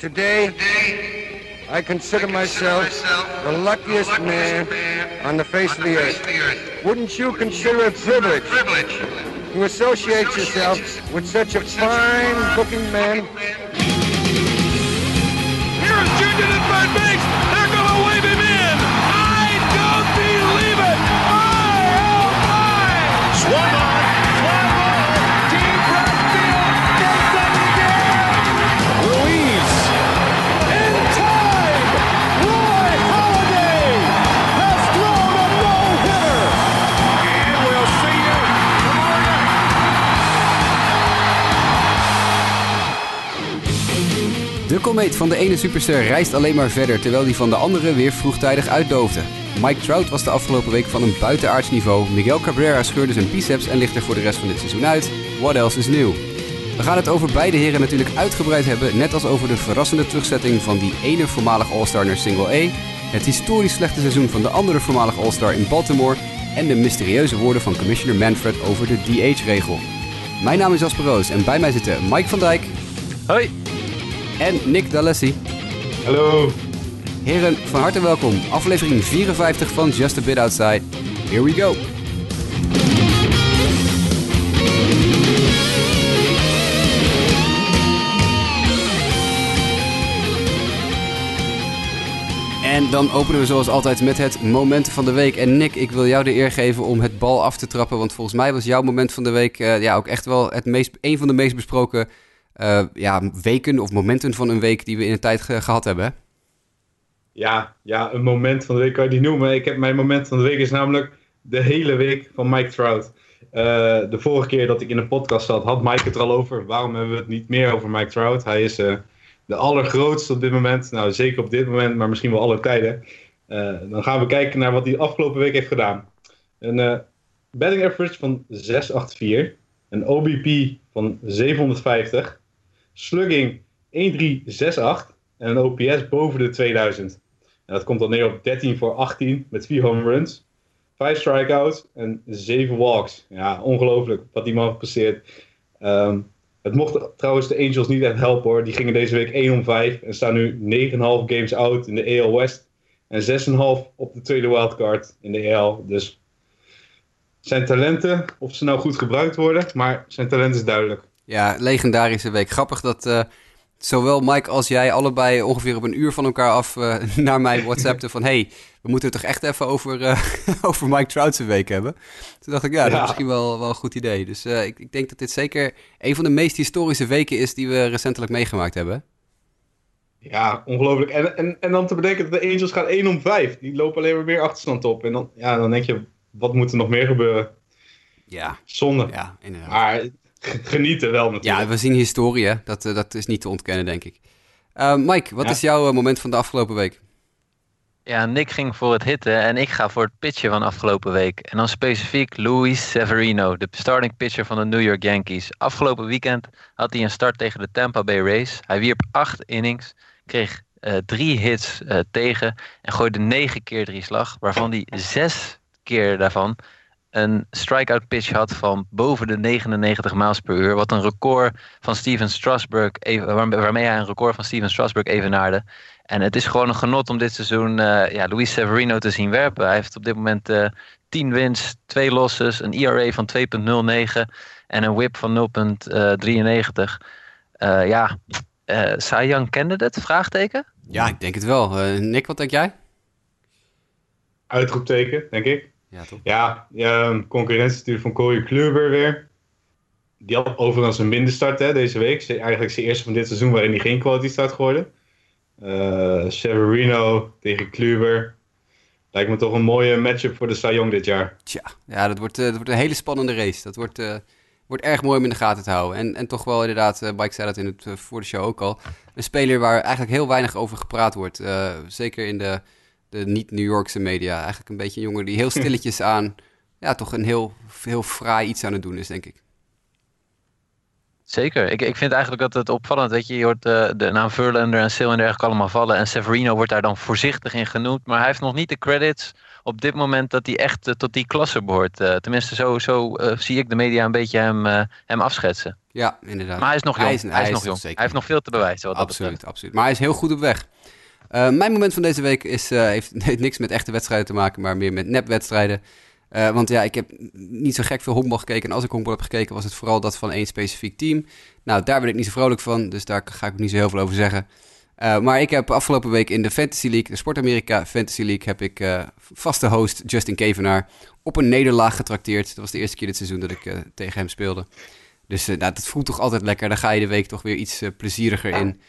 Today, I consider myself the luckiest man on the face of the earth. Wouldn't you consider it a privilege to associate yourself with such a fine looking man? Here's Junior at third base. They're going to wave him in. I don't believe it. Oh, my. Swung on. De komeet van de ene superster reist alleen maar verder, terwijl die van de andere weer vroegtijdig uitdoofde. Mike Trout was de afgelopen week van een buitenaards niveau. Miguel Cabrera scheurde zijn biceps en ligt er voor de rest van dit seizoen uit. What else is new? We gaan het over beide heren natuurlijk uitgebreid hebben, net als over de verrassende terugzetting van die ene voormalig All-Star naar Single A, het historisch slechte seizoen van de andere voormalig All-Star in Baltimore en de mysterieuze woorden van commissioner Manfred over de DH-regel. Mijn naam is Asper Roos en bij mij zitten Mike van Dijk. Hoi! En Nick Dalessi. Hallo. Heren, van harte welkom. Aflevering 54 van Just a Bit Outside. Here we go. En dan openen we zoals altijd met het moment van de week. En Nick, ik wil jou de eer geven om het bal af te trappen. Want volgens mij was jouw moment van de week ook echt wel een van de meest besproken weken of momenten van een week die we in de tijd gehad hebben, hè? Ja, een moment van de week kan je die noemen. Mijn moment van de week is namelijk de hele week van Mike Trout. De vorige keer dat ik in een podcast zat, had Mike het al over. Waarom hebben we het niet meer over Mike Trout? Hij is de allergrootste op dit moment. Nou, zeker op dit moment, maar misschien wel alle tijden. Dan gaan we kijken naar wat hij afgelopen week heeft gedaan. Een batting average van 684. Een OBP van 750. Slugging 1.368 en een OPS boven de 2000. En dat komt dan neer op 13 voor 18 met 4 home runs, 5 strikeouts en 7 walks. Ja, ongelooflijk wat die man heeft gepresteerd. Het mocht trouwens de Angels niet echt helpen hoor. Die gingen deze week 1-5 en staan nu 9,5 games out in de AL West. En 6,5 op de tweede wildcard in de AL. Dus zijn talenten, of ze nou goed gebruikt worden, maar zijn talent is duidelijk. Ja, legendarische week. Grappig dat zowel Mike als jij allebei ongeveer op een uur van elkaar af naar mij WhatsAppten van hey, we moeten het toch echt even over Mike Trout zijn week hebben. Toen dacht ik, dat is misschien wel een goed idee. Dus ik denk dat dit zeker een van de meest historische weken is die we recentelijk meegemaakt hebben. Ja, ongelooflijk. En dan te bedenken dat de Angels gaan 1-5. Die lopen alleen maar meer achterstand op. En dan denk je, wat moet er nog meer gebeuren? Ja. Zonde. Ja, inderdaad. Maar genieten wel natuurlijk. Ja, we zien historie, hè? Dat is niet te ontkennen, denk ik. Mike, wat is jouw moment van de afgelopen week? Ja, Nick ging voor het hitten en ik ga voor het pitchen van afgelopen week. En dan specifiek Luis Severino, de starting pitcher van de New York Yankees. Afgelopen weekend had hij een start tegen de Tampa Bay Rays. Hij wierp 8 innings, kreeg 3 hits tegen en gooide 9 keer 3 slag, waarvan hij 6 keer daarvan een strikeout pitch had van boven de 99 miles per uur. Wat een record van Steven Strasburg, waarmee hij een record van Steven Strasburg evenaarde. En het is gewoon een genot om dit seizoen Luis Severino te zien werpen. Hij heeft op dit moment 10 wins, 2 losses, een ERA van 2.09 en een whip van 0.93. Cy Young candidate? Vraagteken? Ja, ik denk het wel. Nick, wat denk jij? Uitroepteken, denk ik. Ja, toch? Ja, concurrentie natuurlijk van Corey Kluber weer. Die had overigens een minderstart deze week. Eigenlijk zijn eerste van dit seizoen waarin hij geen quality start gooide. Severino tegen Kluber. Lijkt me toch een mooie matchup voor de Cy Young dit jaar. Tja, ja, dat wordt een hele spannende race. Dat wordt erg mooi om in de gaten te houden. En toch wel inderdaad, Mike zei dat in het voor de show ook al. Een speler waar eigenlijk heel weinig over gepraat wordt. Zeker in de niet-New Yorkse media. Eigenlijk een beetje een jongen die heel stilletjes aan... ja, toch een heel, heel fraai iets aan het doen is, denk ik. Zeker. Ik vind eigenlijk dat het opvallend... weet je, je hoort de naam Verlander en Sale en dergelijke allemaal vallen... en Severino wordt daar dan voorzichtig in genoemd... maar hij heeft nog niet de credits op dit moment... dat hij echt tot die klasse behoort. Tenminste, zo zie ik de media een beetje hem afschetsen. Ja, inderdaad. Maar hij is nog jong. Hij is nog jong. Hij heeft nog veel te bewijzen. Wat absoluut, absoluut. Maar hij is heel goed op weg. Mijn moment van deze week is, heeft niks met echte wedstrijden te maken, maar meer met nepwedstrijden. Want ja, ik heb niet zo gek veel honkbal gekeken. En als ik honkbal heb gekeken, was het vooral dat van één specifiek team. Nou, daar ben ik niet zo vrolijk van, dus daar ga ik ook niet zo heel veel over zeggen. Maar ik heb afgelopen week in de Fantasy League, de Sport Amerika Fantasy League, heb ik vaste host Justin Kevenaar op een nederlaag getrakteerd. Dat was de eerste keer dit seizoen dat ik tegen hem speelde. Dus dat voelt toch altijd lekker. Daar ga je de week toch weer iets plezieriger in.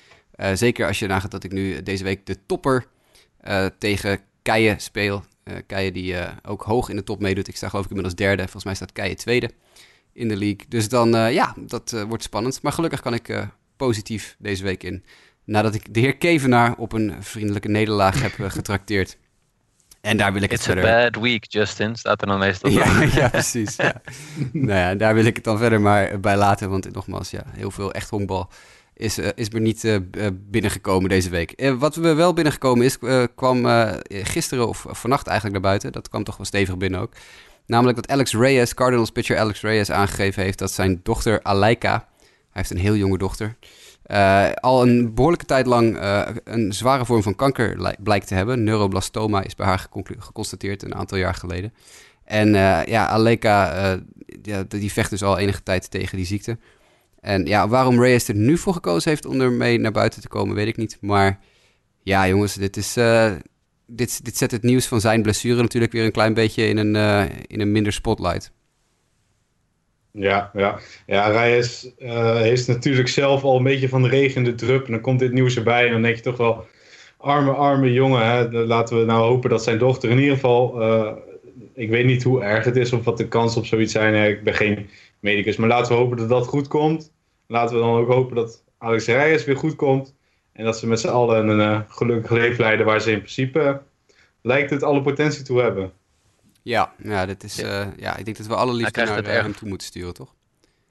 Zeker als je nagaat dat ik nu deze week de topper tegen Keije speel. Keije die ook hoog in de top meedoet. Ik sta geloof ik inmiddels derde. Volgens mij staat Keije tweede in de league. Dus dan, dat wordt spannend. Maar gelukkig kan ik positief deze week in. Nadat ik de heer Kevenaar op een vriendelijke nederlaag heb getrakteerd. En daar wil ik het verder... It's a bad week, Justin. Staat er dan meestal bij. Ja, precies. Ja. Nou ja, daar wil ik het dan verder maar bij laten. Want nogmaals, ja, heel veel echt honkbal is me niet binnengekomen deze week. Wat we wel binnengekomen is, kwam gisteren of vannacht eigenlijk naar buiten. Dat kwam toch wel stevig binnen ook. Namelijk dat Alex Reyes, Cardinals pitcher Alex Reyes, aangegeven heeft dat zijn dochter Aleika... Hij heeft een heel jonge dochter... al een behoorlijke tijd lang een zware vorm van kanker blijkt te hebben. Neuroblastoma is bij haar geconstateerd een aantal jaar geleden. En Aleika, die vecht dus al enige tijd tegen die ziekte. En ja, waarom Reyes er nu voor gekozen heeft om ermee naar buiten te komen, weet ik niet. Maar ja, jongens, dit zet het nieuws van zijn blessure natuurlijk weer een klein beetje in een minder spotlight. Ja, Reyes heeft natuurlijk zelf al een beetje van de regen de drup. En dan komt dit nieuws erbij en dan denk je toch wel... Arme jongen, hè? Laten we nou hopen dat zijn dochter in ieder geval... ik weet niet hoe erg het is of wat de kans op zoiets zijn. Hè? Ik ben geen medicus, maar laten we hopen dat dat goed komt. Laten we dan ook hopen dat Alex Reyes weer goed komt. En dat ze met z'n allen een gelukkig leven leiden waar ze in principe... lijkt het alle potentie toe hebben. Ja, dit is, ik denk dat we alle liefde naar hem toe moeten sturen, toch?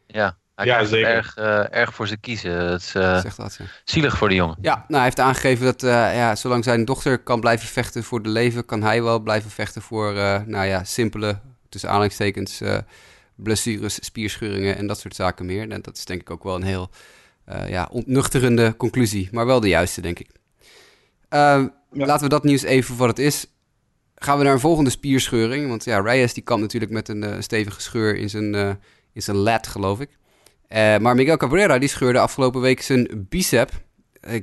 Ja, hij krijgt zeker. Erg voor zijn kiezen. Het is zielig voor de jongen. Ja, nou, hij heeft aangegeven dat zolang zijn dochter kan blijven vechten voor de leven... kan hij wel blijven vechten voor simpele, tussen aanhalingstekens... blessures, spierscheuringen en dat soort zaken meer. En dat is denk ik ook wel een heel ontnuchterende conclusie. Maar wel de juiste, denk ik. Laten we dat nieuws even voor wat het is... Gaan we naar een volgende spierscheuring. Want ja, Reyes die kwam natuurlijk met een stevige scheur in zijn lat, geloof ik. Maar Miguel Cabrera die scheurde afgelopen week zijn bicep.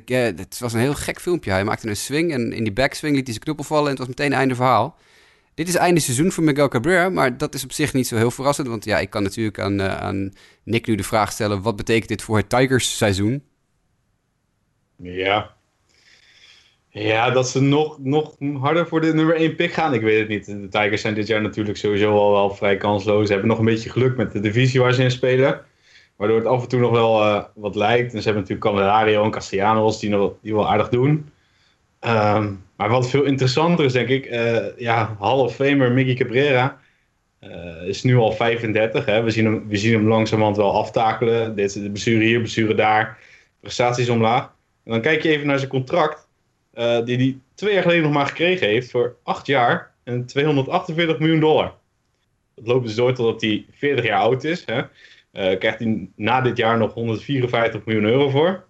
Het was een heel gek filmpje. Hij maakte een swing en in die backswing liet hij zijn knuppel vallen. En het was meteen einde verhaal. Dit is einde seizoen voor Miguel Cabrera. Maar dat is op zich niet zo heel verrassend. Want ja, ik kan natuurlijk aan Nick nu de vraag stellen. Wat betekent dit voor het Tigers seizoen? Ja... Ja, dat ze nog harder voor de nummer 1 pick gaan, ik weet het niet. De Tigers zijn dit jaar natuurlijk sowieso al wel vrij kansloos. Ze hebben nog een beetje geluk met de divisie waar ze in spelen. Waardoor het af en toe nog wel wat lijkt. En ze hebben natuurlijk Camerario en Castellanos die wel aardig doen. Maar wat veel interessanter is, denk ik... Hall of Famer Miguel Cabrera is nu al 35. Hè? We zien hem langzamerhand wel aftakelen. De blessure hier, blessure daar. Prestaties omlaag. En dan kijk je even naar zijn contract... die hij 2 jaar geleden nog maar gekregen heeft voor 8 jaar en $248 miljoen. Dat loopt dus door totdat hij 40 jaar oud is. Hè. Krijgt hij na dit jaar nog €154 miljoen voor.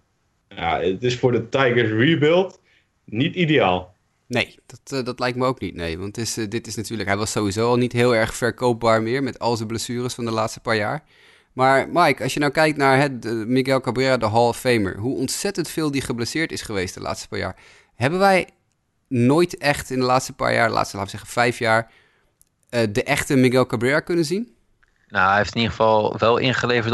Ja, het is voor de Tigers rebuild niet ideaal. Nee, dat lijkt me ook niet. Nee, want dit is natuurlijk... Hij was sowieso al niet heel erg verkoopbaar meer met al zijn blessures van de laatste paar jaar. Maar Mike, als je nou kijkt naar Miguel Cabrera, de Hall of Famer... hoe ontzettend veel die geblesseerd is geweest de laatste paar jaar... Hebben wij nooit echt in de laatste paar jaar, laten we zeggen 5 jaar, de echte Miguel Cabrera kunnen zien? Nou, hij heeft in ieder geval wel ingeleverd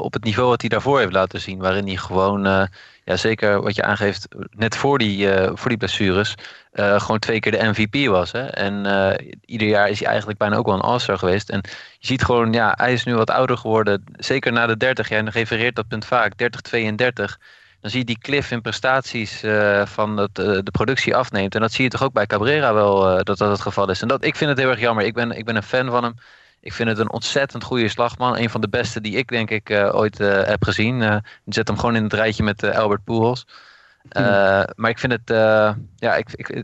op het niveau wat hij daarvoor heeft laten zien. Waarin hij gewoon, zeker wat je aangeeft, net voor die blessures, gewoon 2 keer de MVP was. Hè? En ieder jaar is hij eigenlijk bijna ook wel een all-star geweest. En je ziet gewoon, ja, hij is nu wat ouder geworden. Zeker na de 30 jaar, en dan refereert dat punt vaak, 30, 32... Dan zie je die cliff in prestaties van dat de productie afneemt. En dat zie je toch ook bij Cabrera wel dat het geval is. En ik vind het heel erg jammer. Ik ben een fan van hem. Ik vind het een ontzettend goede slagman. Een van de beste die ik denk ik ooit heb gezien. Zet hem gewoon in het rijtje met Albert Pujols. Maar ik vind het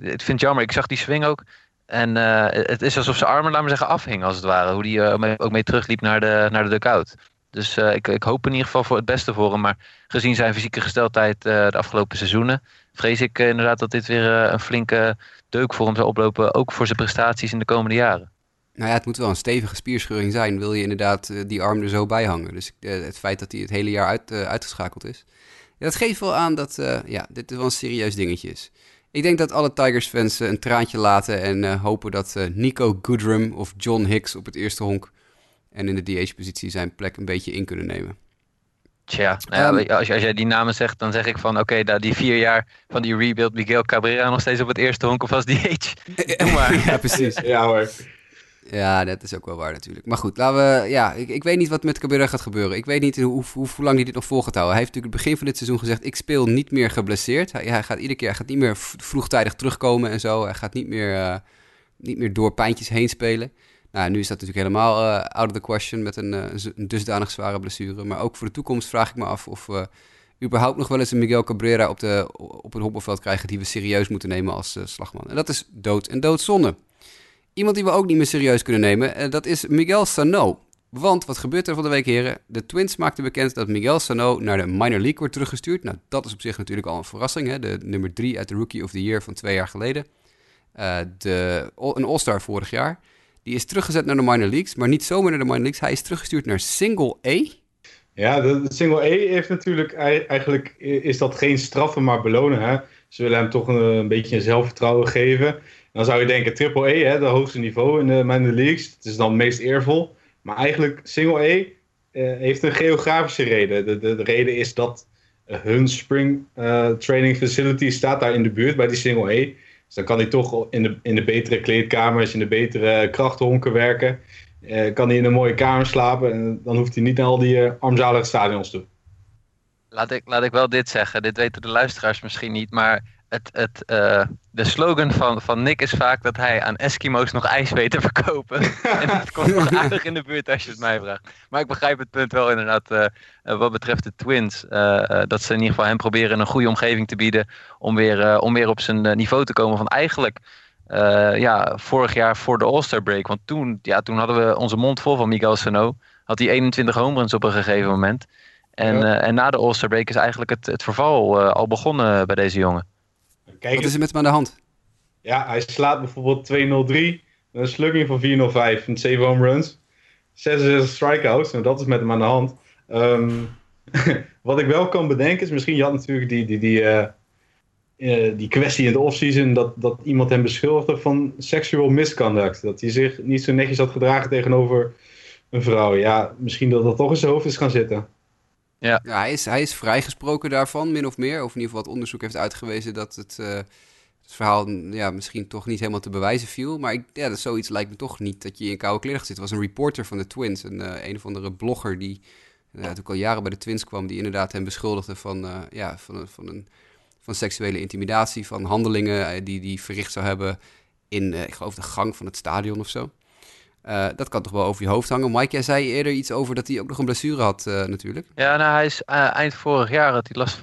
ik vind het jammer. Ik zag die swing ook. En het is alsof zijn armen, laten we zeggen, afhingen als het ware. Hoe die ook mee terugliep naar de dugout. Dus ik hoop in ieder geval voor het beste voor hem. Maar gezien zijn fysieke gesteldheid de afgelopen seizoenen, vrees ik inderdaad dat dit weer een flinke deuk voor hem zou oplopen. Ook voor zijn prestaties in de komende jaren. Nou ja, het moet wel een stevige spierscheuring zijn. Wil je inderdaad die arm er zo bij hangen. Dus het feit dat hij het hele jaar uitgeschakeld is. Ja, dat geeft wel aan dat dit wel een serieus dingetje is. Ik denk dat alle Tigers-fans een traantje laten en hopen dat Nico Goodrum of John Hicks op het eerste honk en in de DH-positie zijn plek een beetje in kunnen nemen. Tja, nou ja, als jij die namen zegt, dan zeg ik van oké, die 4 jaar van die rebuild Miguel Cabrera nog steeds op het eerste honk of als DH. Doe maar. Ja, precies. Ja hoor. Ja, dat is ook wel waar natuurlijk. Maar goed, ik weet niet wat met Cabrera gaat gebeuren. Ik weet niet hoe lang hij dit nog vol gaat houden. Hij heeft natuurlijk het begin van dit seizoen gezegd, ik speel niet meer geblesseerd. Hij gaat iedere keer niet meer vroegtijdig terugkomen en zo. Hij gaat niet meer door pijntjes heen spelen. Nou, nu is dat natuurlijk helemaal out of the question met een dusdanig zware blessure. Maar ook voor de toekomst vraag ik me af of we überhaupt nog wel eens een Miguel Cabrera op het hobbelveld krijgen die we serieus moeten nemen als slagman. En dat is dood en doodzonde. Iemand die we ook niet meer serieus kunnen nemen, dat is Miguel Sano. Want wat gebeurt er van de week, heren? De Twins maakten bekend dat Miguel Sano naar de minor league wordt teruggestuurd. Nou, dat is op zich natuurlijk al een verrassing. Hè? De nummer 3 uit de Rookie of the Year van 2 jaar geleden. Een All-Star vorig jaar. Die is teruggezet naar de minor leagues, maar niet zomaar naar de minor leagues. Hij is teruggestuurd naar Single A. Ja, de Single A heeft natuurlijk, eigenlijk is dat geen straffen, maar belonen. Hè? Ze willen hem toch een beetje een zelfvertrouwen geven. Dan zou je denken, Triple A, hè, de hoogste niveau in de minor leagues. Het is dan het meest eervol. Maar eigenlijk, Single A heeft een geografische reden. De reden is dat hun spring training facility staat daar in de buurt bij die Single A. Dus dan kan hij toch in de betere kleedkamers, in de betere krachthonken werken. Kan hij in een mooie kamer slapen en dan hoeft hij niet naar al die armzalige stadions toe. Laat ik wel dit zeggen. Dit weten de luisteraars misschien niet, maar de slogan van Nick is vaak dat hij aan Eskimo's nog ijs weet te verkopen. En dat komt nog aardig in de buurt als je het mij vraagt. Maar ik begrijp het punt wel inderdaad wat betreft de Twins. Dat ze in ieder geval hem proberen een goede omgeving te bieden om weer op zijn niveau te komen van eigenlijk vorig jaar voor de All-Star break. Want toen hadden we onze mond vol van Miguel Sano. Had hij 21 home runs op een gegeven moment. En, ja. En na de All-Star break is eigenlijk het verval al begonnen bij deze jongen. Kijk, wat is er met hem aan de hand? Ja, hij slaat bijvoorbeeld 203, een slugging van 405 en 7 home runs. 66 strikeouts, nou dat is met hem aan de hand. Wat ik wel kan bedenken is, misschien je had natuurlijk die kwestie in de offseason dat iemand hem beschuldigde van sexual misconduct. Dat hij zich niet zo netjes had gedragen tegenover een vrouw. Ja, misschien dat toch in zijn hoofd is gaan zitten. Ja. Ja, hij is vrijgesproken daarvan, min of meer. Of in ieder geval het onderzoek heeft uitgewezen dat het verhaal misschien toch niet helemaal te bewijzen viel. Maar zoiets lijkt me toch niet dat je in koude kleren zit. Het was een reporter van de Twins, een of andere blogger die natuurlijk al jaren bij de Twins kwam. Die inderdaad hem beschuldigde van seksuele intimidatie, van handelingen die hij verricht zou hebben in, ik geloof, de gang van het stadion of zo. Dat kan toch wel over je hoofd hangen. Mike, jij zei eerder iets over dat hij ook nog een blessure had natuurlijk. Ja, nou, hij is eind vorig jaar had hij last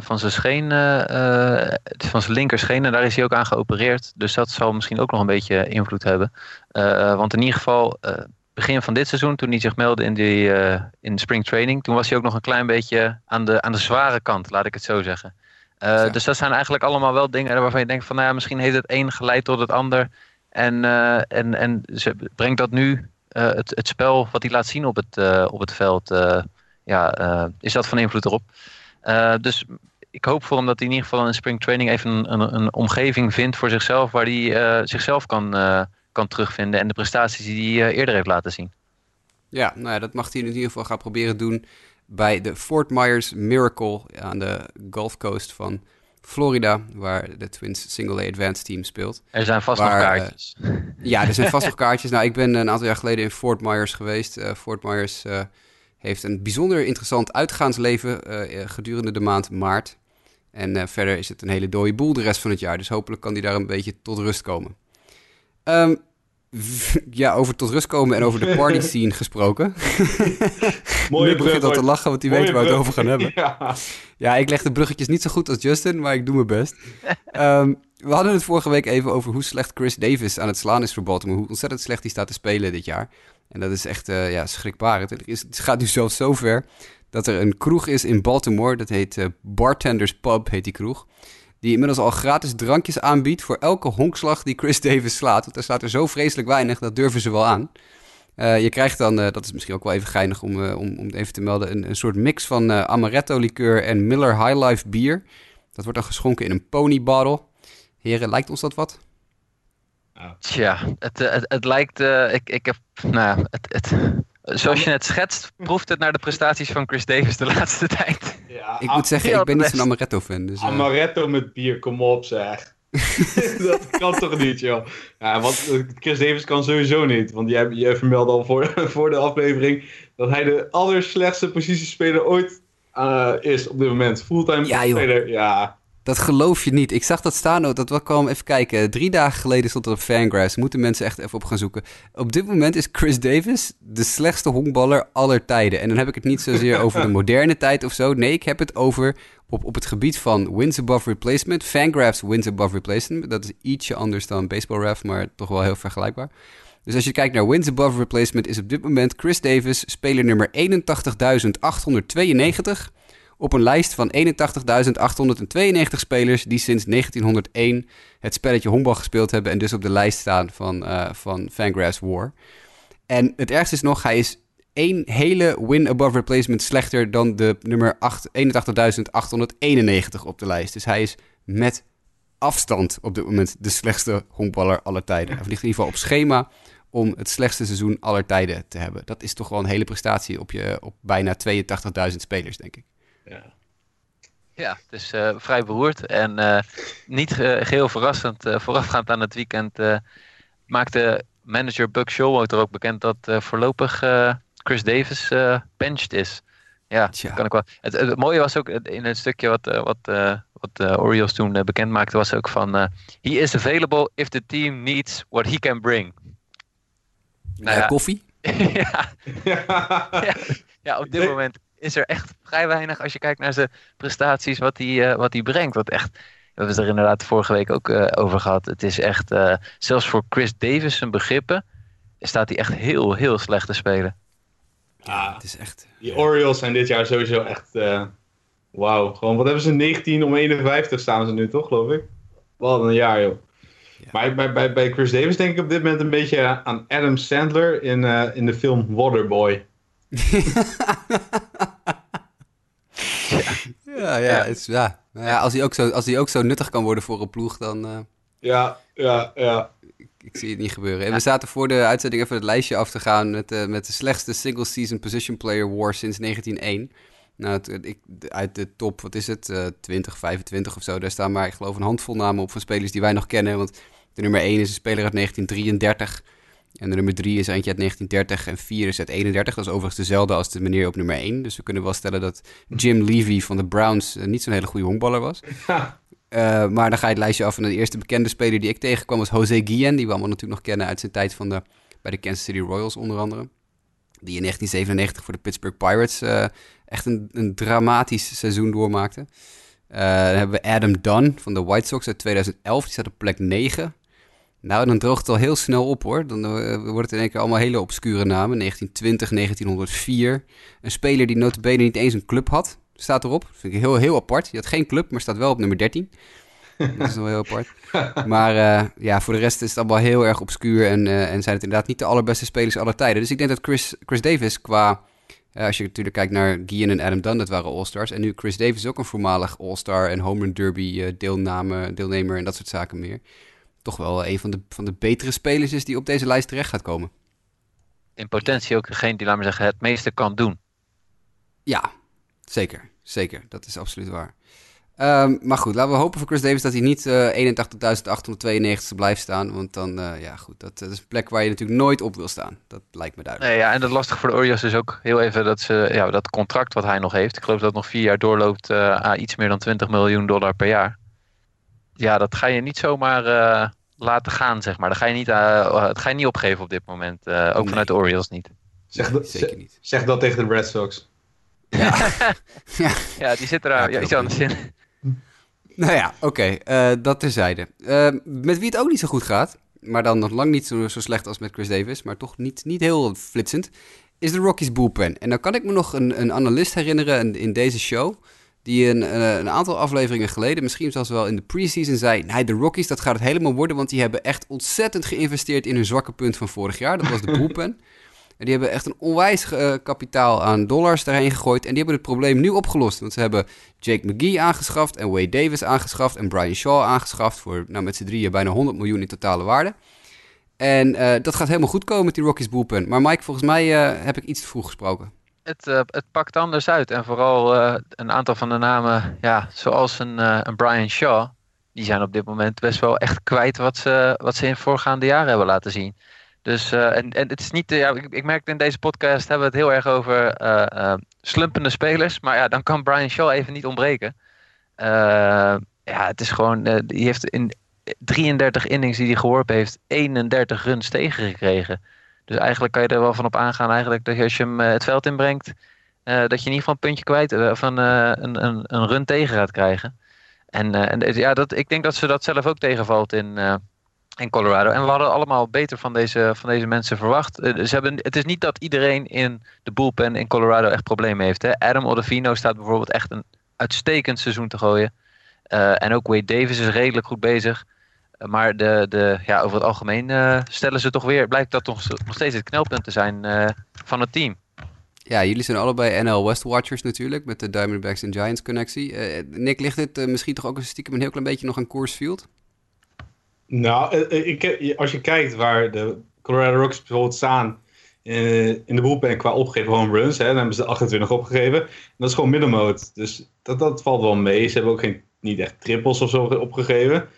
van zijn scheen, van zijn linkerscheen. En daar is hij ook aan geopereerd. Dus dat zal misschien ook nog een beetje invloed hebben. Want in ieder geval, begin van dit seizoen, toen hij zich meldde in spring training, toen was hij ook nog een klein beetje aan de zware kant, laat ik het zo zeggen. Dus dat zijn eigenlijk allemaal wel dingen waarvan je denkt van, misschien heeft het een geleid tot het ander. En ze brengt dat nu, het spel wat hij laat zien op het veld, is dat van invloed erop. Dus ik hoop voor hem dat hij in ieder geval in spring training even een omgeving vindt voor zichzelf, waar hij zichzelf kan terugvinden en de prestaties die hij eerder heeft laten zien. Ja, nou ja, dat mag hij in ieder geval gaan proberen doen bij de Fort Myers Miracle aan de Gulf Coast van Florida, waar de Twins Single A Advanced Team speelt. Er zijn vast nog kaartjes. Er zijn vast nog kaartjes. Nou, ik ben een aantal jaar geleden in Fort Myers geweest. Fort Myers heeft een bijzonder interessant uitgaansleven gedurende de maand maart. En verder is het een hele dode boel de rest van het jaar. Dus hopelijk kan die daar een beetje tot rust komen. Over tot rust komen en over de party scene gesproken. Mooie Nick begint al te lachen, want die weet waar we het over gaan hebben. Ja, ik leg de bruggetjes niet zo goed als Justin, maar ik doe mijn best. We hadden het vorige week even over hoe slecht Chris Davis aan het slaan is voor Baltimore. Hoe ontzettend slecht hij staat te spelen dit jaar. En dat is echt schrikbarend. Het gaat nu zelfs zover dat er een kroeg is in Baltimore. Dat heet Bartenders Pub, heet die kroeg. Die inmiddels al gratis drankjes aanbiedt voor elke honkslag die Chris Davis slaat. Want daar slaat er zo vreselijk weinig, dat durven ze wel aan. Je krijgt dan, dat is misschien ook wel even geinig om even te melden, een soort mix van amaretto-likeur en Miller High Life bier. Dat wordt dan geschonken in een pony bottle. Heren, lijkt ons dat wat? Tja, het lijkt... ik heb... Nou, zoals je net schetst, proeft het naar de prestaties van Chris Davis de laatste tijd. Ja, ik moet zeggen, ik ben niet zo'n amaretto-fan. Dus, amaretto met bier, kom op zeg. Dat kan toch niet, joh. Ja, want Chris Davis kan sowieso niet. Want jij vermeldde al voor de aflevering dat hij de allerslechtste positiespeler ooit is op dit moment. Fulltime speler, ja. Dat geloof je niet. Ik zag dat Sano, dat kwam even kijken. 3 dagen geleden stond er op Fangraphs. Moeten mensen echt even op gaan zoeken. Op dit moment is Chris Davis de slechtste honkballer aller tijden. En dan heb ik het niet zozeer over de moderne tijd of zo. Nee, ik heb het over op het gebied van wins above replacement. Fangraphs wins above replacement. Dat is ietsje anders dan baseballref, maar toch wel heel vergelijkbaar. Dus als je kijkt naar wins above replacement is op dit moment Chris Davis speler nummer 81.892... op een lijst van 81.892 spelers die sinds 1901 het spelletje honkbal gespeeld hebben en dus op de lijst staan van Fangraphs WAR. En het ergste is nog, hij is 1 hele win above replacement slechter dan de nummer 81.891 op de lijst. Dus hij is met afstand op dit moment de slechtste honkballer aller tijden. Hij ligt in ieder geval op schema om het slechtste seizoen aller tijden te hebben. Dat is toch wel een hele prestatie op bijna 82.000 spelers, denk ik. Ja, het is vrij beroerd en niet geheel verrassend. Voorafgaand aan het weekend maakte manager Buck Showalter ook bekend dat voorlopig Chris Davis benched is. Ja, kan ik wel. Het mooie was ook in het stukje wat Orioles toen bekend maakte, was ook van he is available if the team needs what he can bring. Koffie? Ja, op dit moment is er echt vrij weinig als je kijkt naar zijn prestaties wat hij brengt. Wat echt, we hebben het er inderdaad vorige week ook over gehad. Het is echt, zelfs voor Chris Davis zijn begrippen, staat hij echt heel, heel slecht te spelen. Ja, het is echt... Die Orioles zijn dit jaar sowieso echt, wauw. Gewoon, wat hebben ze, 19-51 staan ze nu toch, geloof ik? Wat een jaar, joh. Ja. Maar bij Chris Davis denk ik op dit moment een beetje aan Adam Sandler in de film Waterboy. Als hij ook zo nuttig kan worden voor een ploeg, dan... Ik zie het niet gebeuren. En we zaten voor de uitzending even het lijstje af te gaan met de slechtste single-season position player war sinds 1901. Nou, uit de top, 20, 25 of zo, daar staan maar, ik geloof, een handvol namen op van spelers die wij nog kennen. Want de nummer 1 is een speler uit 1933... En de nummer 3 is eentje uit 1930 en 4 is uit 31. Dat is overigens dezelfde als de meneer op nummer 1. Dus we kunnen wel stellen dat Jim Levy van de Browns niet zo'n hele goede honkballer was. Ja. Maar dan ga je het lijstje af en de eerste bekende speler die ik tegenkwam was José Guillen. Die we allemaal natuurlijk nog kennen uit zijn tijd bij de Kansas City Royals onder andere. Die in 1997 voor de Pittsburgh Pirates echt een dramatisch seizoen doormaakte. Dan hebben we Adam Dunn van de White Sox uit 2011. Die staat op plek 9. Nou, dan droogt het al heel snel op, hoor. Dan wordt het in één keer allemaal hele obscure namen. 1920, 1904. Een speler die nota bene niet eens een club had, staat erop. Dat vind ik heel, heel apart. Die had geen club, maar staat wel op nummer 13. Dat is wel heel apart. Maar voor de rest is het allemaal heel erg obscuur. En zijn het inderdaad niet de allerbeste spelers aller tijden. Dus ik denk dat Chris Davis qua... als je natuurlijk kijkt naar Guillen en Adam Dunn, dat waren all-stars. En nu Chris Davis is ook een voormalig all-star en home run derby deelnemer en dat soort zaken meer. Toch wel een van de betere spelers is die op deze lijst terecht gaat komen. In potentie ook degene die, laat maar zeggen, het meeste kan doen. Ja, zeker. Zeker, dat is absoluut waar. Maar goed, laten we hopen voor Chris Davis dat hij niet 81.892 blijft staan. Want dan, dat is een plek waar je natuurlijk nooit op wil staan. Dat lijkt me duidelijk. Nee, en dat lastig voor de Orioles is ook heel even dat ze dat contract wat hij nog heeft. Ik geloof dat het nog 4 jaar doorloopt aan iets meer dan $20 miljoen per jaar. Ja, dat ga je niet zomaar laten gaan, zeg maar. Dat ga je niet, opgeven op dit moment. Vanuit de Orioles niet. Zeker niet. Zeg dat tegen de Red Sox. Ja, die zit er iets anders in. Nou ja, oké. Dat terzijde. Met wie het ook niet zo goed gaat, maar dan nog lang niet zo slecht als met Chris Davis, maar toch niet heel flitsend, is de Rockies bullpen. En dan kan ik me nog een analist herinneren in deze show, die een aantal afleveringen geleden, misschien zelfs wel in de preseason, zei: nee, de Rockies, dat gaat het helemaal worden, want die hebben echt ontzettend geïnvesteerd in hun zwakke punt van vorig jaar. Dat was de bullpen. En die hebben echt een onwijs kapitaal aan dollars daarheen gegooid. En die hebben het probleem nu opgelost. Want ze hebben Jake McGee aangeschaft en Wade Davis aangeschaft en Brian Shaw aangeschaft voor met z'n drieën bijna 100 miljoen in totale waarde. En dat gaat helemaal goed komen met die Rockies bullpen. Maar Mike, volgens mij heb ik iets te vroeg gesproken. Het pakt anders uit. En vooral een aantal van de namen, ja, zoals een Brian Shaw, die zijn op dit moment best wel echt kwijt wat ze in voorgaande jaren hebben laten zien. Dus en het is niet. Ik merk in deze podcast hebben we het heel erg over slumpende spelers. Maar ja, dan kan Brian Shaw even niet ontbreken. Het is gewoon. Die heeft in 33 innings die hij geworpen heeft, 31 runs tegengekregen. Dus eigenlijk kan je er wel van op aangaan. Eigenlijk dat als je hem het veld inbrengt, dat je in ieder geval een puntje kwijt van een run tegen gaat krijgen. Ik denk dat ze dat zelf ook tegenvalt in Colorado. En we hadden allemaal beter van deze mensen verwacht. Het is niet dat iedereen in de bullpen in Colorado echt problemen heeft. Hè? Adam Ottavino staat bijvoorbeeld echt een uitstekend seizoen te gooien. En ook Wade Davis is redelijk goed bezig. Maar over het algemeen stellen ze toch weer... blijkt dat nog steeds het knelpunt te zijn van het team. Ja, jullie zijn allebei NL West Watchers natuurlijk, met de Diamondbacks en Giants connectie. Nick, ligt dit misschien toch ook stiekem een heel klein beetje nog aan Coors Field? Nou, als je kijkt waar de Colorado Rockies bijvoorbeeld staan in de bullpen qua opgegeven home runs, hè, dan hebben ze 28 opgegeven. En dat is gewoon middenmoot. Dus dat valt wel mee. Ze hebben ook niet echt triples of zo opgegeven.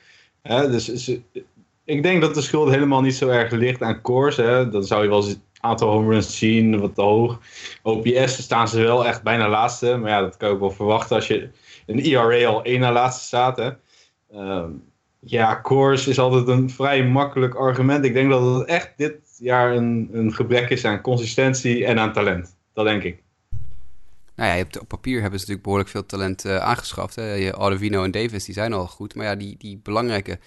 Ik denk dat de schuld helemaal niet zo erg ligt aan Coors. Dan zou je wel eens een aantal home runs zien, wat te hoog. OPS staan ze wel echt bijna laatste. Maar ja, dat kan je ook wel verwachten als je een ERA al 1 na laatste staat. Hè. Coors is altijd een vrij makkelijk argument. Ik denk dat het echt dit jaar een gebrek is aan consistentie en aan talent. Dat denk ik. Nou ja, op papier hebben ze natuurlijk behoorlijk veel talent aangeschaft. Hè? Ottavino en Davis, die zijn al goed. Maar ja, die belangrijke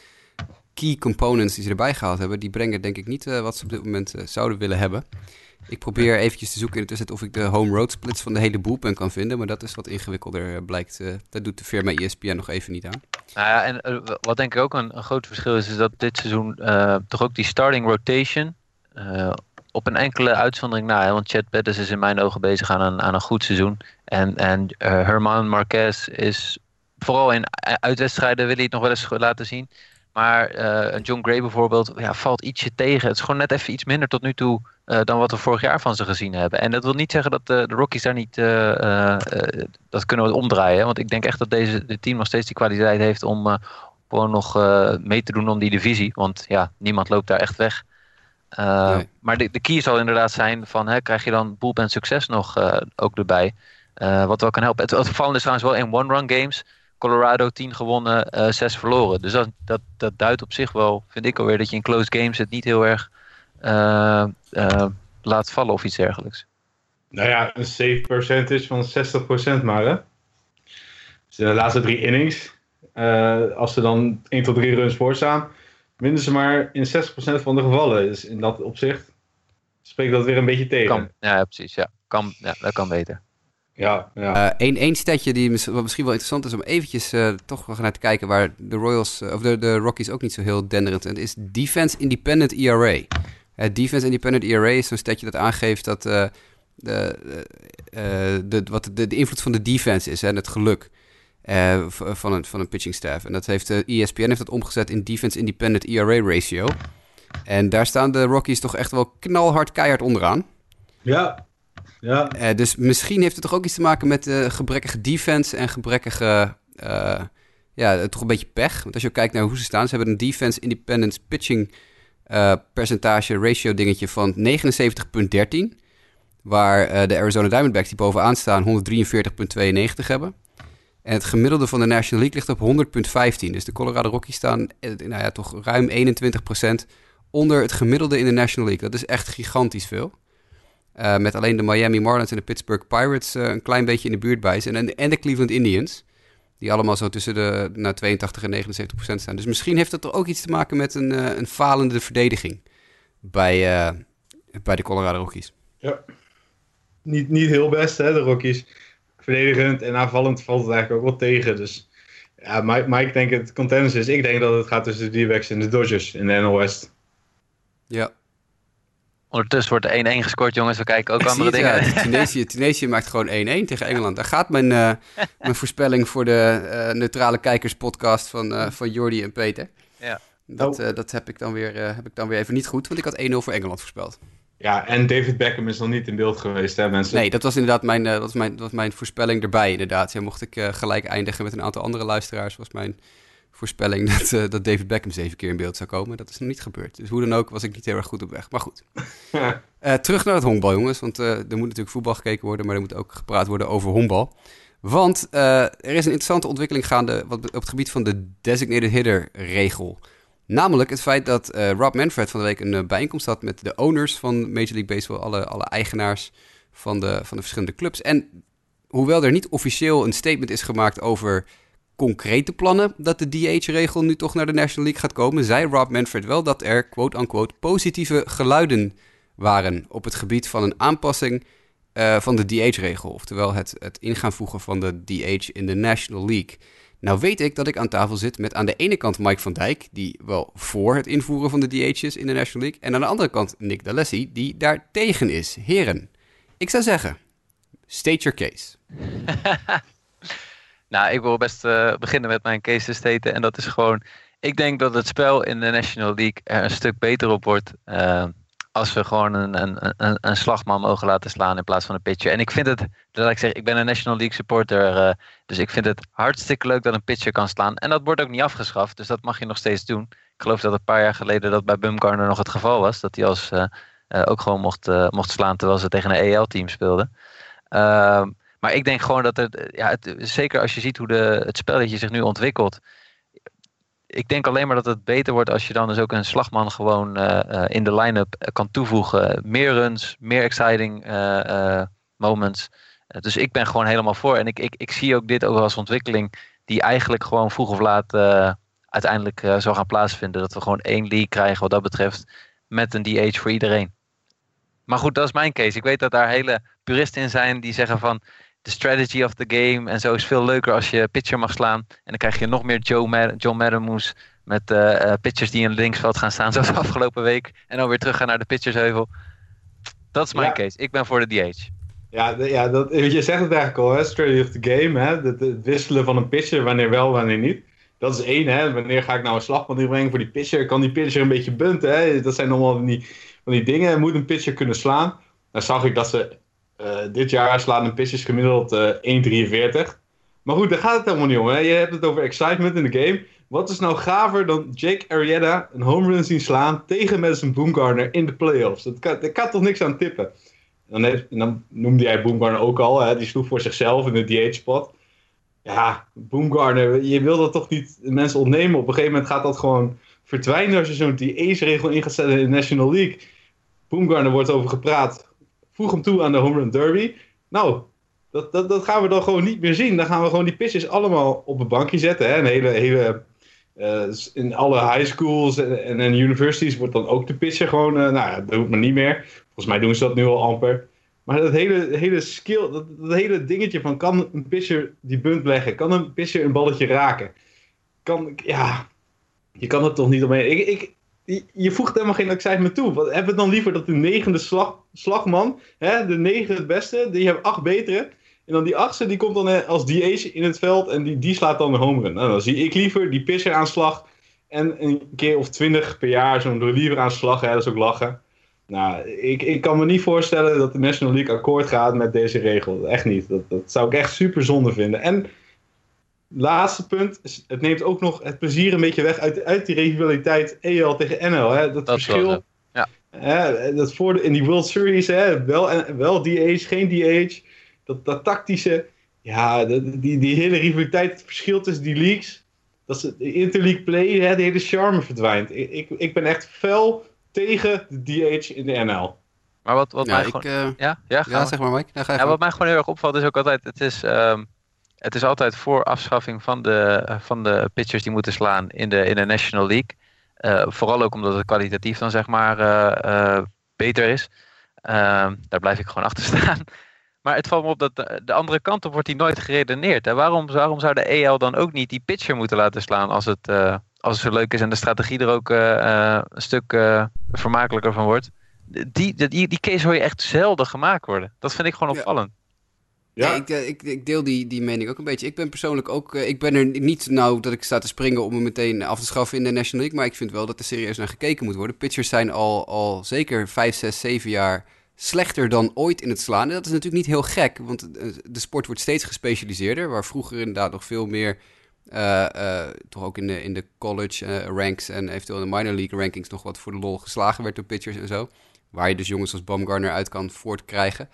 key components die ze erbij gehaald hebben, die brengen denk ik niet wat ze op dit moment zouden willen hebben. Ik probeer eventjes te zoeken in de tussentijd of ik de home road splits van de hele bullpen kan vinden. Maar dat is wat ingewikkelder blijkt. Dat doet de firma ESPN nog even niet aan. Nou ja, en wat denk ik ook een groot verschil is dat dit seizoen toch ook die starting rotation op een enkele uitzondering na. Hè? Want Chad Bettis is in mijn ogen bezig aan een goed seizoen. En Germán Marquez is vooral in uitwedstrijden wil hij het nog wel eens laten zien. Maar John Gray bijvoorbeeld valt ietsje tegen. Het is gewoon net even iets minder tot nu toe dan wat we vorig jaar van ze gezien hebben. En dat wil niet zeggen dat de Rockies daar niet... dat kunnen we omdraaien. Hè? Want ik denk echt dat dit team nog steeds die kwaliteit heeft om gewoon nog mee te doen om die divisie. Want ja, niemand loopt daar echt weg. Nee. Maar de key zal inderdaad zijn van... krijg je dan bullpen succes nog ook erbij? Wat wel kan helpen. Het opvallende is trouwens wel in one-run games... Colorado 10 gewonnen, 6 verloren. Dus dat duidt op zich wel, vind ik alweer, dat je in close games het niet heel erg laat vallen of iets dergelijks. Nou ja, een save percentage van 60% maar, hè? Dus de laatste 3 innings, als ze dan 1 tot 3 runs voorstaan, winnen ze maar in 60% van de gevallen. Dus in dat opzicht spreekt dat weer een beetje tegen. Kan, ja, precies. Ja. Kan, ja, dat kan beter. Ja. Eén stetje die misschien wel interessant is om eventjes toch wel naar te kijken waar de Royals of de Rockies ook niet zo heel denderend zijn, is Defense Independent ERA. Defense Independent ERA is zo'n stetje dat aangeeft dat de invloed van de defense is en het geluk van een pitching staff. En dat heeft ESPN heeft dat omgezet in Defense Independent ERA ratio. En daar staan de Rockies toch echt wel keihard onderaan. Ja. Ja. Dus misschien heeft het toch ook iets te maken met gebrekkige defense en gebrekkige, toch een beetje pech. Want als je kijkt naar hoe ze staan, ze hebben een defense independence pitching percentage ratio dingetje van 79,13. Waar de Arizona Diamondbacks die bovenaan staan 143,92 hebben. En het gemiddelde van de National League ligt op 100,15. Dus de Colorado Rockies staan toch ruim 21% onder het gemiddelde in de National League. Dat is echt gigantisch veel. Met alleen de Miami Marlins en de Pittsburgh Pirates een klein beetje in de buurt bij zijn. En de Cleveland Indians. Die allemaal zo tussen de 82 en 79% staan. Dus misschien heeft dat er ook iets te maken met een falende verdediging bij de Colorado Rockies. Ja, niet heel best hè, de Rockies. Verdedigend en aanvallend valt het eigenlijk ook wel tegen. Dus ja, Mike denkt het contention is. Ik denk dat het gaat tussen de D-backs en de Dodgers in de NL West. Ja. Ondertussen wordt 1-1 gescoord, jongens. We kijken ook andere dingen. Ja, Tunesië maakt gewoon 1-1 tegen Engeland. Daar gaat mijn voorspelling voor de neutrale kijkerspodcast van Jordi en Peter. Ja. Dat heb ik dan weer even niet goed, want ik had 1-0 voor Engeland voorspeld. Ja, en David Beckham is nog niet in beeld geweest, hè mensen? Nee, dat was inderdaad mijn voorspelling erbij, inderdaad. Ja, mocht ik gelijk eindigen met een aantal andere luisteraars, was mijn voorspelling dat David Beckham 7 keer in beeld zou komen. Dat is nog niet gebeurd. Dus hoe dan ook was ik niet heel erg goed op weg. Maar goed. Terug naar het honkbal, jongens. Want er moet natuurlijk voetbal gekeken worden, maar er moet ook gepraat worden over honkbal. Want er is een interessante ontwikkeling gaande op het gebied van de designated hitter regel. Namelijk het feit dat Rob Manfred van de week een bijeenkomst had met de owners van Major League Baseball. Alle eigenaars van de verschillende clubs. En hoewel er niet officieel een statement is gemaakt over concrete plannen dat de DH-regel nu toch naar de National League gaat komen, zei Rob Manfred wel dat er, quote-unquote, positieve geluiden waren op het gebied van een aanpassing van de DH-regel. Oftewel het ingaan voegen van de DH in de National League. Nou weet ik dat ik aan tafel zit met aan de ene kant Mike van Dijk, die wel voor het invoeren van de DH is in de National League, en aan de andere kant Nick Dalessi, die daar tegen is. Heren, ik zou zeggen, state your case. Nou, ik wil best beginnen met mijn case te staten. En dat is gewoon, ik denk dat het spel in de National League er een stuk beter op wordt als we gewoon een slagman mogen laten slaan in plaats van een pitcher. En ik vind het, laat ik zeggen, ik ben een National League supporter. Dus ik vind het hartstikke leuk dat een pitcher kan slaan. En dat wordt ook niet afgeschaft, dus dat mag je nog steeds doen. Ik geloof dat een paar jaar geleden dat bij Bumgarner nog het geval was. Dat hij als ook gewoon mocht slaan terwijl ze tegen een EL-team speelden. Maar ik denk gewoon dat zeker als je ziet hoe het spelletje zich nu ontwikkelt. Ik denk alleen maar dat het beter wordt als je dan dus ook een slagman gewoon in de line-up kan toevoegen. Meer runs, meer exciting moments. Dus ik ben gewoon helemaal voor. En ik zie ook dit ook als ontwikkeling die eigenlijk gewoon vroeg of laat uiteindelijk zal gaan plaatsvinden. Dat we gewoon 1 league krijgen wat dat betreft met een DH voor iedereen. Maar goed, dat is mijn case. Ik weet dat daar hele puristen in zijn die zeggen van de strategy of the game en zo is veel leuker als je pitcher mag slaan. En dan krijg je nog meer John Maramoes met pitchers die in linksveld gaan staan zoals afgelopen week. En dan weer teruggaan naar de pitchersheuvel. Dat is mijn case. Ik ben voor de DH. Ja, je zegt het eigenlijk al, hè? Strategy of the game. Hè? Het wisselen van een pitcher, wanneer wel, wanneer niet. Dat is 1, hè? Wanneer ga ik nou een slagman inbrengen voor die pitcher? Kan die pitcher een beetje bunten? Hè? Dat zijn allemaal van die dingen. Moet een pitcher kunnen slaan? Dan zag ik dat ze dit jaar slaan een pitchers gemiddeld 1,43. Maar goed, daar gaat het helemaal niet om. Hè? Je hebt het over excitement in de game. Wat is nou gaver dan Jake Arrieta een home run zien slaan tegen Madison Bumgarner in de playoffs? Daar kan toch niks aan tippen. En dan noemde jij Bumgarner ook al. Hè? Die sloeg voor zichzelf in de DH-spot. Ja, Bumgarner, je wil dat toch niet mensen ontnemen. Op een gegeven moment gaat dat gewoon verdwijnen als je zo'n DH-regel in gaat zetten in de National League. Bumgarner wordt over gepraat. Voeg hem toe aan de Home Run Derby. Nou, dat gaan we dan gewoon niet meer zien. Dan gaan we gewoon die pitchers allemaal op een bankje zetten. Hè? Een hele in alle high schools en universities wordt dan ook de pitcher gewoon. Dat doet men niet meer. Volgens mij doen ze dat nu al amper. Maar dat hele skill, dat hele dingetje van kan een pitcher die bunt leggen? Kan een pitcher een balletje raken? Je kan het toch niet omheen. Je voegt helemaal geen excitement toe. Wat hebben we dan liever dat de 9e slagman, hè, de 9e het beste, die hebben 8 betere. En dan die 8e, die komt dan als DH in het veld en die slaat dan de home run. Nou, dan zie ik liever die pitcher aanslag en een keer of 20 per jaar zo'n reliever aanslag. Hè, dat is ook lachen. Nou, ik kan me niet voorstellen dat de National League akkoord gaat met deze regel. Echt niet. Dat zou ik echt super zonde vinden. En laatste punt, het neemt ook nog het plezier een beetje weg uit die rivaliteit EL tegen NL. Hè? Dat verschil, wel, ja. Hè? Dat voordeel in die World Series, hè? Wel DH, geen DH. Dat tactische, ja, die hele rivaliteit, het verschil tussen die leagues, dat is de interleague play, hè? De hele charme verdwijnt. Ik ben echt fel tegen de DH in de NL. Maar wat mij gewoon... Zeg maar Mike. Wat mij gewoon heel erg opvalt is ook altijd, het is... Het is altijd voor afschaffing van de pitchers die moeten slaan in de National League. Vooral ook omdat het kwalitatief dan zeg maar beter is. Daar blijf ik gewoon achter staan. Maar het valt me op dat de andere kant op wordt die nooit geredeneerd. En waarom zou de EL dan ook niet die pitcher moeten laten slaan als het zo leuk is en de strategie er ook een stuk vermakelijker van wordt? Die case hoor je echt zelden gemaakt worden. Dat vind ik gewoon opvallend. Ja. Ja. Ik deel die mening ook een beetje. Ik ben persoonlijk ook... Ik ben er niet nou dat ik sta te springen om me meteen af te schaffen in de National League. Maar ik vind wel dat er serieus naar gekeken moet worden. Pitchers zijn al zeker 5, 6, 7 jaar slechter dan ooit in het slaan. En dat is natuurlijk niet heel gek. Want de sport wordt steeds gespecialiseerder. Waar vroeger inderdaad nog veel meer... toch ook in de college ranks en eventueel in de minor league rankings... nog wat voor de lol geslagen werd door pitchers en zo. Waar je dus jongens als Bumgarner uit kan voortkrijgen...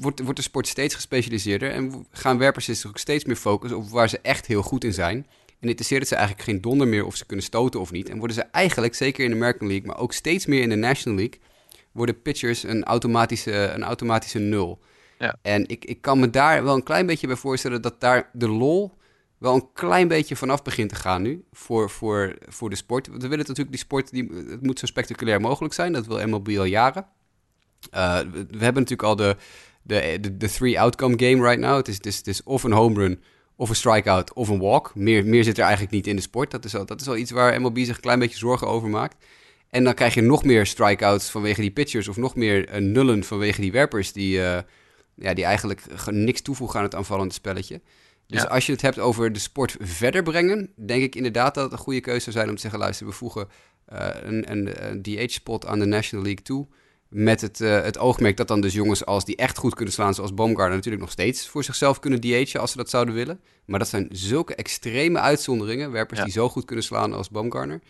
wordt de sport steeds gespecialiseerder en gaan werpers zich ook steeds meer focussen op waar ze echt heel goed in zijn. En interesseert het ze eigenlijk geen donder meer of ze kunnen stoten of niet. En worden ze eigenlijk, zeker in de American League, maar ook steeds meer in de National League, worden pitchers een automatische nul. Ja. En ik kan me daar wel een klein beetje bij voorstellen dat daar de lol wel een klein beetje vanaf begint te gaan nu voor de sport. Want we willen natuurlijk die sport, het moet zo spectaculair mogelijk zijn. Dat wil MLB al jaren. We hebben natuurlijk al de three-outcome game right now. Het is of een home run, of een strikeout, of een walk. Meer zit er eigenlijk niet in de sport. Dat is al iets waar MLB zich een klein beetje zorgen over maakt. En dan krijg je nog meer strikeouts vanwege die pitchers... of nog meer nullen vanwege die werpers... die eigenlijk niks toevoegen aan het aanvallende spelletje. Dus als je het hebt over de sport verder brengen... denk ik inderdaad dat het een goede keuze zou zijn om te zeggen... luister, we voegen een DH-spot aan de National League toe... Met het oogmerk dat dan dus jongens als die echt goed kunnen slaan... zoals Baumgartner natuurlijk nog steeds voor zichzelf kunnen DH'en... als ze dat zouden willen. Maar dat zijn zulke extreme uitzonderingen... werpers die zo goed kunnen slaan als Baumgartner...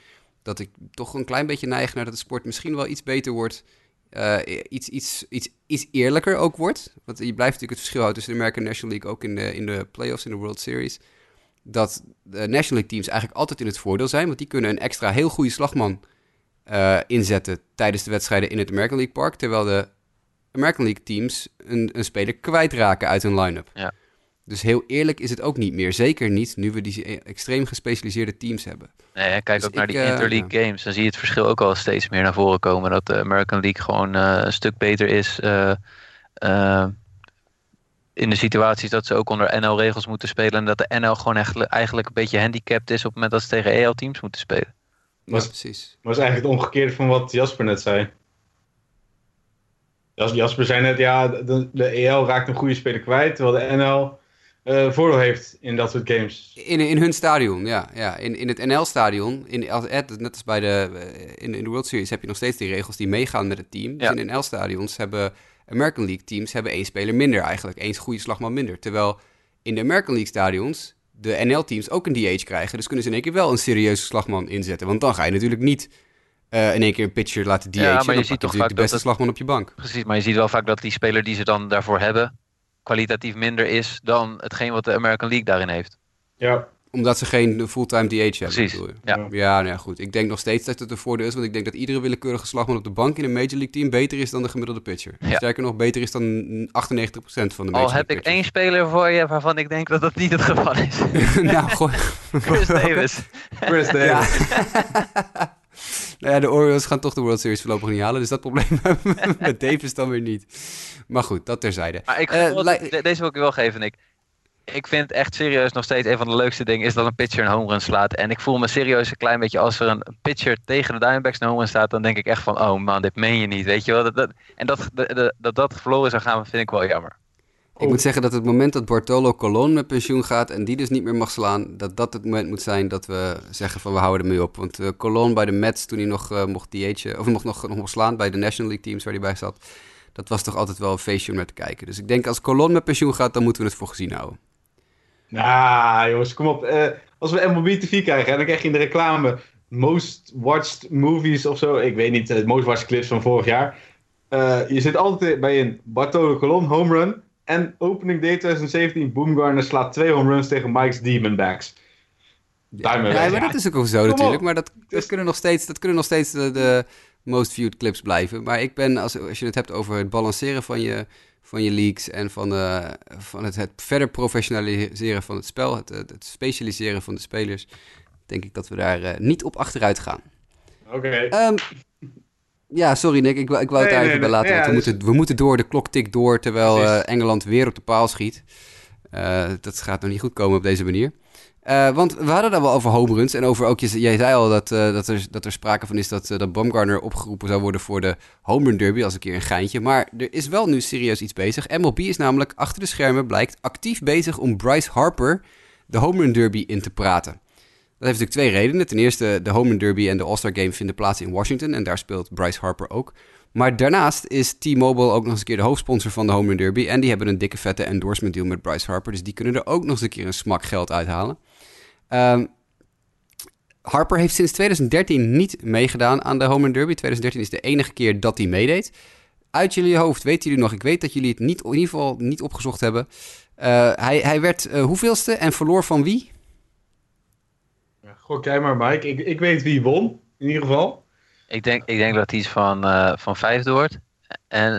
dat ik toch een klein beetje neig naar dat de sport misschien wel iets beter wordt... iets eerlijker ook wordt. Want je blijft natuurlijk het verschil houden... tussen de American National League ook in de playoffs, in de World Series... dat de National League teams eigenlijk altijd in het voordeel zijn... want die kunnen een extra heel goede slagman... inzetten tijdens de wedstrijden in het American League Park... terwijl de American League teams een speler kwijtraken uit hun line-up. Ja. Dus heel eerlijk is het ook niet meer. Zeker niet nu we die extreem gespecialiseerde teams hebben. Nee, kijk dus ook naar die interleague games. Dan zie je het verschil ook al steeds meer naar voren komen... dat de American League gewoon een stuk beter is... in de situaties dat ze ook onder NL-regels moeten spelen... en dat de NL gewoon echt, eigenlijk een beetje handicapped is... op het moment dat ze tegen EL-teams moeten spelen. Was eigenlijk het omgekeerde van wat Jasper net zei. Jasper zei net, de EL raakt een goede speler kwijt... terwijl de NL voordeel heeft in dat soort games. In hun stadion, ja. In het NL-stadion, net als bij in de World Series... heb je nog steeds die regels die meegaan met het team. Dus in NL-stadions hebben American League teams... hebben één speler minder eigenlijk, één goede slagman minder. Terwijl in de American League stadions... de NL-teams ook een DH krijgen. Dus kunnen ze in één keer wel een serieuze slagman inzetten. Want dan ga je natuurlijk niet in één keer een pitcher laten DH'en. Ja, maar je ziet toch vaak de beste slagman op je bank. Precies, maar je ziet wel vaak dat die speler die ze dan daarvoor hebben... kwalitatief minder is dan hetgeen wat de American League daarin heeft. Ja. Omdat ze geen fulltime DH hebben. Precies, ja. Ja, nou ja, goed. Ik denk nog steeds dat het een voordeel is... want ik denk dat iedere willekeurige slagman op de bank... in een Major League team beter is dan de gemiddelde pitcher. Ja. Sterker nog, beter is dan 98% van de Major League pitchers. Al heb ik één speler voor je... waarvan ik denk dat dat niet het geval is. Nou, goh. Chris Davis. Chris Davis. Ja. Nou ja, de Orioles gaan toch de World Series voorlopig niet halen... dus dat probleem hebben we met Davis dan weer niet. Maar goed, dat terzijde. Maar ik deze wil ik je wel geven, Nick. Ik vind echt serieus nog steeds een van de leukste dingen... is dat een pitcher een home run slaat. En ik voel me serieus een klein beetje... als er een pitcher tegen de Diamondbacks een home run staat... dan denk ik echt van, oh man, dit meen je niet. Weet je wel? Dat verloren zou gaan, vind ik wel jammer. Ik moet zeggen dat het moment dat Bartolo Colon met pensioen gaat... en die dus niet meer mag slaan... dat het moment moet zijn dat we zeggen van, we houden ermee op. Want Colon bij de Mets, toen hij nog mocht DH'en... of nog mocht slaan bij de National League teams waar hij bij zat... dat was toch altijd wel een feestje om naar te kijken. Dus ik denk, als Colon met pensioen gaat... dan moeten we het voor gezien houden. Nou, jongens, kom op. Als we MLB TV krijgen, dan krijg je in de reclame... Most Watched Movies of zo. Ik weet niet, Most Watched Clips van vorig jaar. Je zit altijd bij een Bartolo Colon home run. En opening day 2017, Bumgarner slaat 2 home runs tegen Mike's Diamondbacks. Maar dat is ook al zo kom natuurlijk. Op. Maar dat kunnen nog steeds de most viewed clips blijven. Maar ik ben, als je het hebt over het balanceren van je... van je leaks en van het verder professionaliseren van het spel, het specialiseren van de spelers, denk ik dat we daar niet op achteruit gaan. Oké. Ja, sorry Nick, ik wou het daar even bij laten. Ja, we moeten door, de klok tikt door, terwijl Engeland weer op de paal schiet. Dat gaat nog niet goed komen op deze manier. Want we hadden daar wel over home runs en over ook, jij zei al dat er sprake van is dat Bumgarner opgeroepen zou worden voor de home run derby, als een keer een geintje. Maar er is wel nu serieus iets bezig. MLB is namelijk achter de schermen blijkt actief bezig om Bryce Harper de home run derby in te praten. Dat heeft natuurlijk twee redenen. Ten eerste, de home run derby en de All-Star Game vinden plaats in Washington en daar speelt Bryce Harper ook. Maar daarnaast is T-Mobile ook nog eens een keer de hoofdsponsor van de home run derby en die hebben een dikke vette endorsement deal met Bryce Harper, dus die kunnen er ook nog eens een keer een smak geld uithalen. Harper heeft sinds 2013 niet meegedaan aan de home run derby. 2013 is de enige keer dat hij meedeed. Uit jullie hoofd, weten jullie nog? Ik weet dat jullie het niet, in ieder geval niet opgezocht hebben. Hij werd hoeveelste en verloor van wie? Goh, kijk maar Mike. Ik weet wie won, in ieder geval. Ik denk dat hij iets van vijfde wordt. En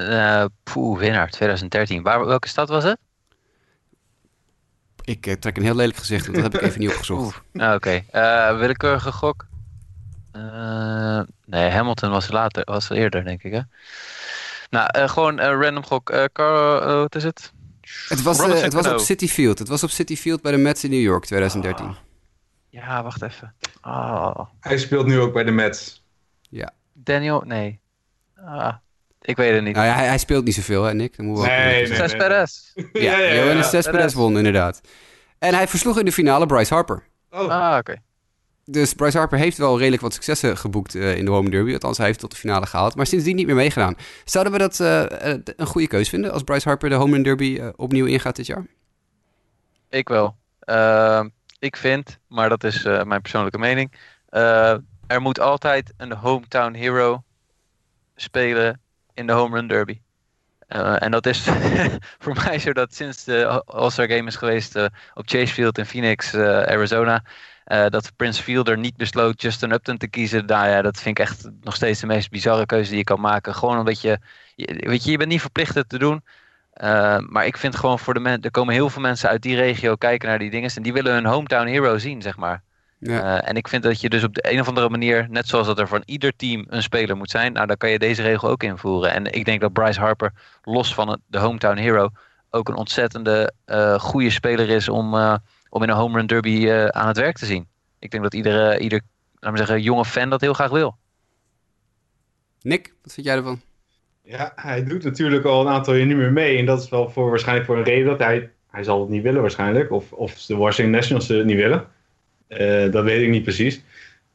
winnaar 2013. Welke stad was het? Ik trek een heel lelijk gezicht, want dat heb ik even niet opgezocht. Oké. Willekeurige gok. Nee, Hamilton was eerder, denk ik. Hè? Nou, gewoon een random gok. Wat is het? Het was op Citi Field. Het was op Citi Field bij de Mets in New York 2013. Oh. Ja, wacht even. Oh. Hij speelt nu ook bij de Mets. Ja. Daniel? Nee. Ik weet het niet. Nou ja, hij speelt niet zoveel, hè, Nick? Dan moeten we Céspedes. Ja. Céspedes won, inderdaad. En hij versloeg in de finale Bryce Harper. Oké. Dus Bryce Harper heeft wel redelijk wat successen geboekt in de home derby. Althans, hij heeft tot de finale gehaald. Maar sindsdien niet meer meegedaan. Zouden we dat een goede keus vinden als Bryce Harper de home derby opnieuw ingaat dit jaar? Ik wel. Ik vind, maar dat is mijn persoonlijke mening, er moet altijd een hometown hero spelen in de home run derby. En dat is voor mij zo dat sinds de All-Star Game is geweest op Chase Field in Phoenix, Arizona, dat Prince Fielder niet besloot Justin Upton te kiezen. Nou ja, dat vind ik echt nog steeds de meest bizarre keuze die je kan maken. Gewoon omdat je bent niet verplicht het te doen. Maar ik vind gewoon voor de mensen, er komen heel veel mensen uit die regio kijken naar die dingen en die willen hun hometown hero zien, zeg maar. Ja. En ik vind dat je dus op de een of andere manier, net zoals dat er van ieder team een speler moet zijn, nou dan kan je deze regel ook invoeren. En ik denk dat Bryce Harper, los van de hometown hero, ook een ontzettende goede speler is om in een home run derby aan het werk te zien. Ik denk dat ieder laten we zeggen, jonge fan dat heel graag wil. Nick, wat vind jij ervan? Ja, hij doet natuurlijk al een aantal jaar niet meer mee. En dat is wel waarschijnlijk voor een reden dat hij zal het niet willen waarschijnlijk. Of de Washington Nationals het niet willen. Dat weet ik niet precies.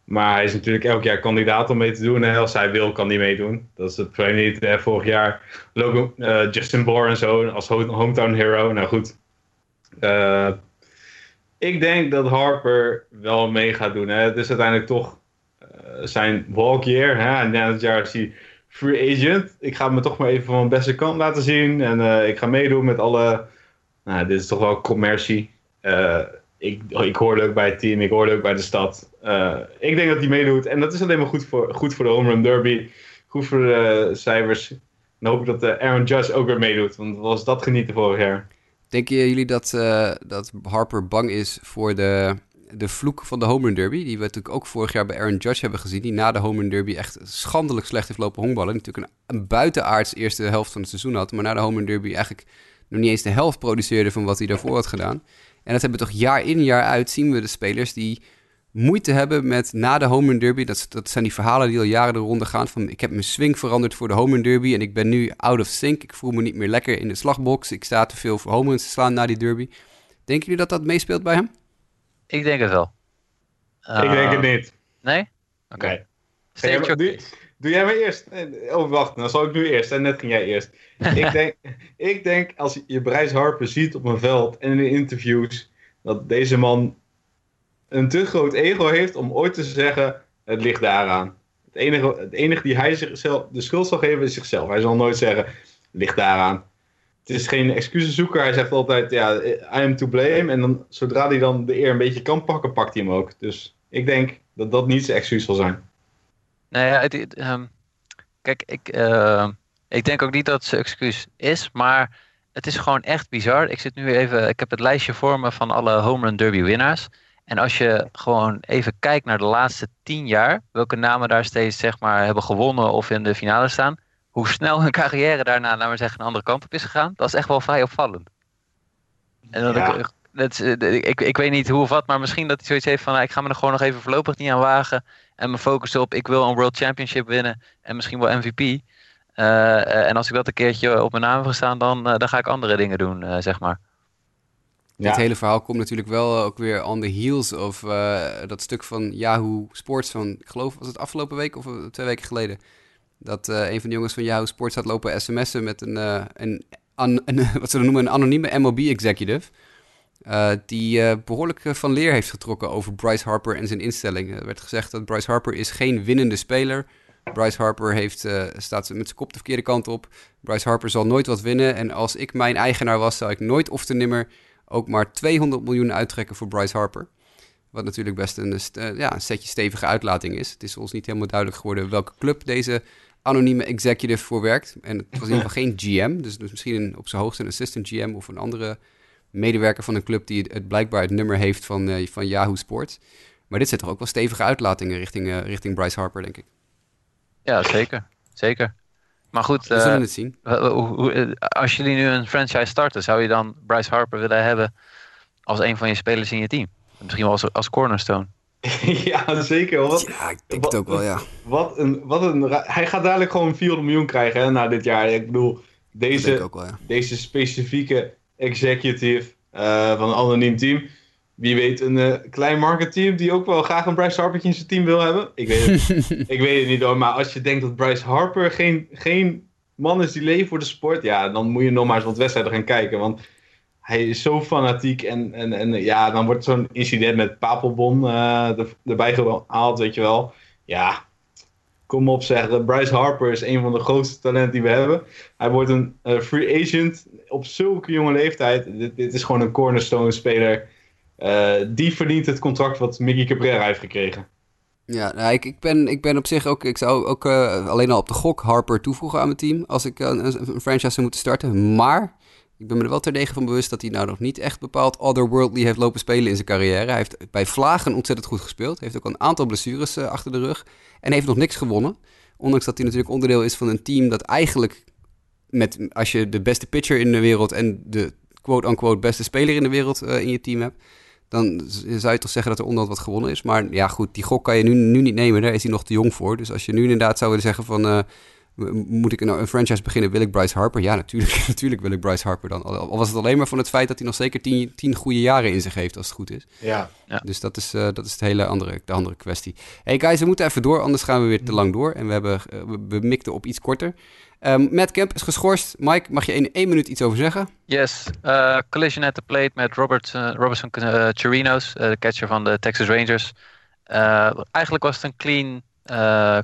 Maar hij is natuurlijk elk jaar kandidaat om mee te doen. En als hij wil, kan hij meedoen. Dat is het probleem niet. Vorig jaar Logan, Justin Bour en zo als hometown hero. Nou goed. Ik denk dat Harper wel mee gaat doen. Hè. Het is uiteindelijk toch zijn walk year. Hè. En na het jaar is hij free agent. Ik ga me toch maar even van mijn beste kant laten zien. En ik ga meedoen met alle... Nou, dit is toch wel commercie. Ik hoor leuk bij het team. Ik hoor leuk bij de stad. Ik denk dat hij meedoet. En dat is alleen maar goed voor de home run derby. Goed voor de cijfers. En dan hoop ik dat Aaron Judge ook weer meedoet. Want was dat genieten vorig jaar. Denken jullie dat Harper bang is voor de vloek van de home run derby, die we natuurlijk ook vorig jaar bij Aaron Judge hebben gezien, die na de home run derby echt schandelijk slecht heeft lopen honkballen. Die natuurlijk een buitenaards eerste helft van het seizoen had, maar na de home run derby eigenlijk nog niet eens de helft produceerde van wat hij daarvoor had gedaan. En dat hebben we toch jaar in jaar uit, zien we de spelers die moeite hebben met na de home run derby. Dat zijn die verhalen die al jaren de ronde gaan van ik heb mijn swing veranderd voor de home run derby en ik ben nu out of sync, ik voel me niet meer lekker in de slagbox, ik sta te veel voor home runs te slaan na die derby. Denken jullie dat meespeelt bij hem? Ik denk het wel. Ik denk het niet. Nee? Oké. Okay. Nee. Doe jij maar eerst. Oh, wacht. Dan zal ik nu eerst. En net ging jij eerst. Ik denk als je Bryce Harper ziet op een veld en in interviews, dat deze man een te groot ego heeft om ooit te zeggen, het ligt daaraan. Het enige die hij zichzelf de schuld zal geven is zichzelf. Hij zal nooit zeggen, het ligt daaraan. Het is geen excusezoeker. Hij zegt altijd, ja, I am to blame. En dan, zodra hij dan de eer een beetje kan pakken, pakt hij hem ook. Dus ik denk dat dat niet zijn excuus zal zijn. Nou ja, kijk, Ik denk ook niet dat het zijn excuus is, maar het is gewoon echt bizar. Ik zit nu even, ik heb het lijstje voor me van alle Home Run Derby winnaars. En als je gewoon even kijkt naar de laatste 10 jaar, welke namen daar steeds zeg maar hebben gewonnen of in de finale staan, hoe snel hun carrière daarna, laten we zeggen, een andere kant op is gegaan, dat is echt wel vrij opvallend. En dat ja. Ik weet niet hoe of wat, maar misschien dat hij zoiets heeft van, nou, ik ga me er gewoon nog even voorlopig niet aan wagen en me focussen op, ik wil een World Championship winnen en misschien wel MVP. En als ik dat een keertje op mijn naam heb staan, dan ga ik andere dingen doen, zeg maar. Ja. Dit hele verhaal komt natuurlijk wel ook weer on the heels of dat stuk van Yahoo Sports van, ik geloof, was het afgelopen week of 2 weken geleden, dat een van de jongens van Yahoo Sports had lopen sms'en met wat ze dan noemen een anonieme MLB-executive. Die behoorlijk van leer heeft getrokken over Bryce Harper en zijn instelling. Er werd gezegd dat Bryce Harper is geen winnende speler. Bryce Harper staat met zijn kop de verkeerde kant op. Bryce Harper zal nooit wat winnen. En als ik mijn eigenaar was, zou ik nooit of te nimmer ook maar $200 miljoen uittrekken voor Bryce Harper. Wat natuurlijk best een setje stevige uitlating is. Het is ons niet helemaal duidelijk geworden welke club deze anonieme executive voor werkt. En het was in ieder geval geen GM. Dus misschien op zijn hoogst een assistant GM of een andere medewerker van een club die het blijkbaar het nummer heeft van Yahoo Sports. Maar dit zijn toch ook wel stevige uitlatingen richting Bryce Harper, denk ik. Ja, zeker. Maar goed, we zullen het zien. Als jullie nu een franchise starten, zou je dan Bryce Harper willen hebben als een van je spelers in je team? Misschien wel als cornerstone. Ja, zeker. Ja, ik denk het ook wel, ja. Hij gaat dadelijk gewoon $400 miljoen krijgen hè, na dit jaar. Ik bedoel, deze specifieke executive van een anoniem team. Wie weet een klein marketteam die ook wel graag een Bryce Harper in zijn team wil hebben. Ik weet het niet hoor, maar als je denkt dat Bryce Harper geen man is die leeft voor de sport, ja, dan moet je nog maar eens wat wedstrijden gaan kijken. Want hij is zo fanatiek en ja, dan wordt zo'n incident met Papelbon erbij gehaald, weet je wel. Ja, kom op zeg, Bryce Harper is een van de grootste talenten die we hebben. Hij wordt een free agent op zulke jonge leeftijd. Dit is gewoon een cornerstone speler. Die verdient het contract wat Miguel Cabrera heeft gekregen. Ja, nou, ik ben op zich ook... Ik zou ook alleen al op de gok Harper toevoegen aan mijn team als ik een franchise zou moeten starten. Maar ik ben me er wel terdege van bewust dat hij nou nog niet echt bepaald otherworldly heeft lopen spelen in zijn carrière. Hij heeft bij vlagen ontzettend goed gespeeld. Heeft ook een aantal blessures achter de rug. En heeft nog niks gewonnen. Ondanks dat hij natuurlijk onderdeel is van een team dat eigenlijk... als je de beste pitcher in de wereld en de quote-unquote beste speler in de wereld in je team hebt... dan zou je toch zeggen dat er onderhand wat gewonnen is. Maar ja goed, die gok kan je nu niet nemen. Daar is hij nog te jong voor. Dus als je nu inderdaad zou willen zeggen van... moet ik een franchise beginnen, wil ik Bryce Harper? Ja, natuurlijk wil ik Bryce Harper dan. Al was het alleen maar van het feit dat hij nog zeker 10 goede jaren in zich heeft, als het goed is. Ja. Dus dat is het hele de andere kwestie. Hey guys, we moeten even door, anders gaan we weer te lang door. En we mikten op iets korter. Matt Kemp is geschorst. Mike, mag je in 1 minuut iets over zeggen? Yes, collision at the plate met Robertson Chirinos, de catcher van de Texas Rangers. Eigenlijk was het een clean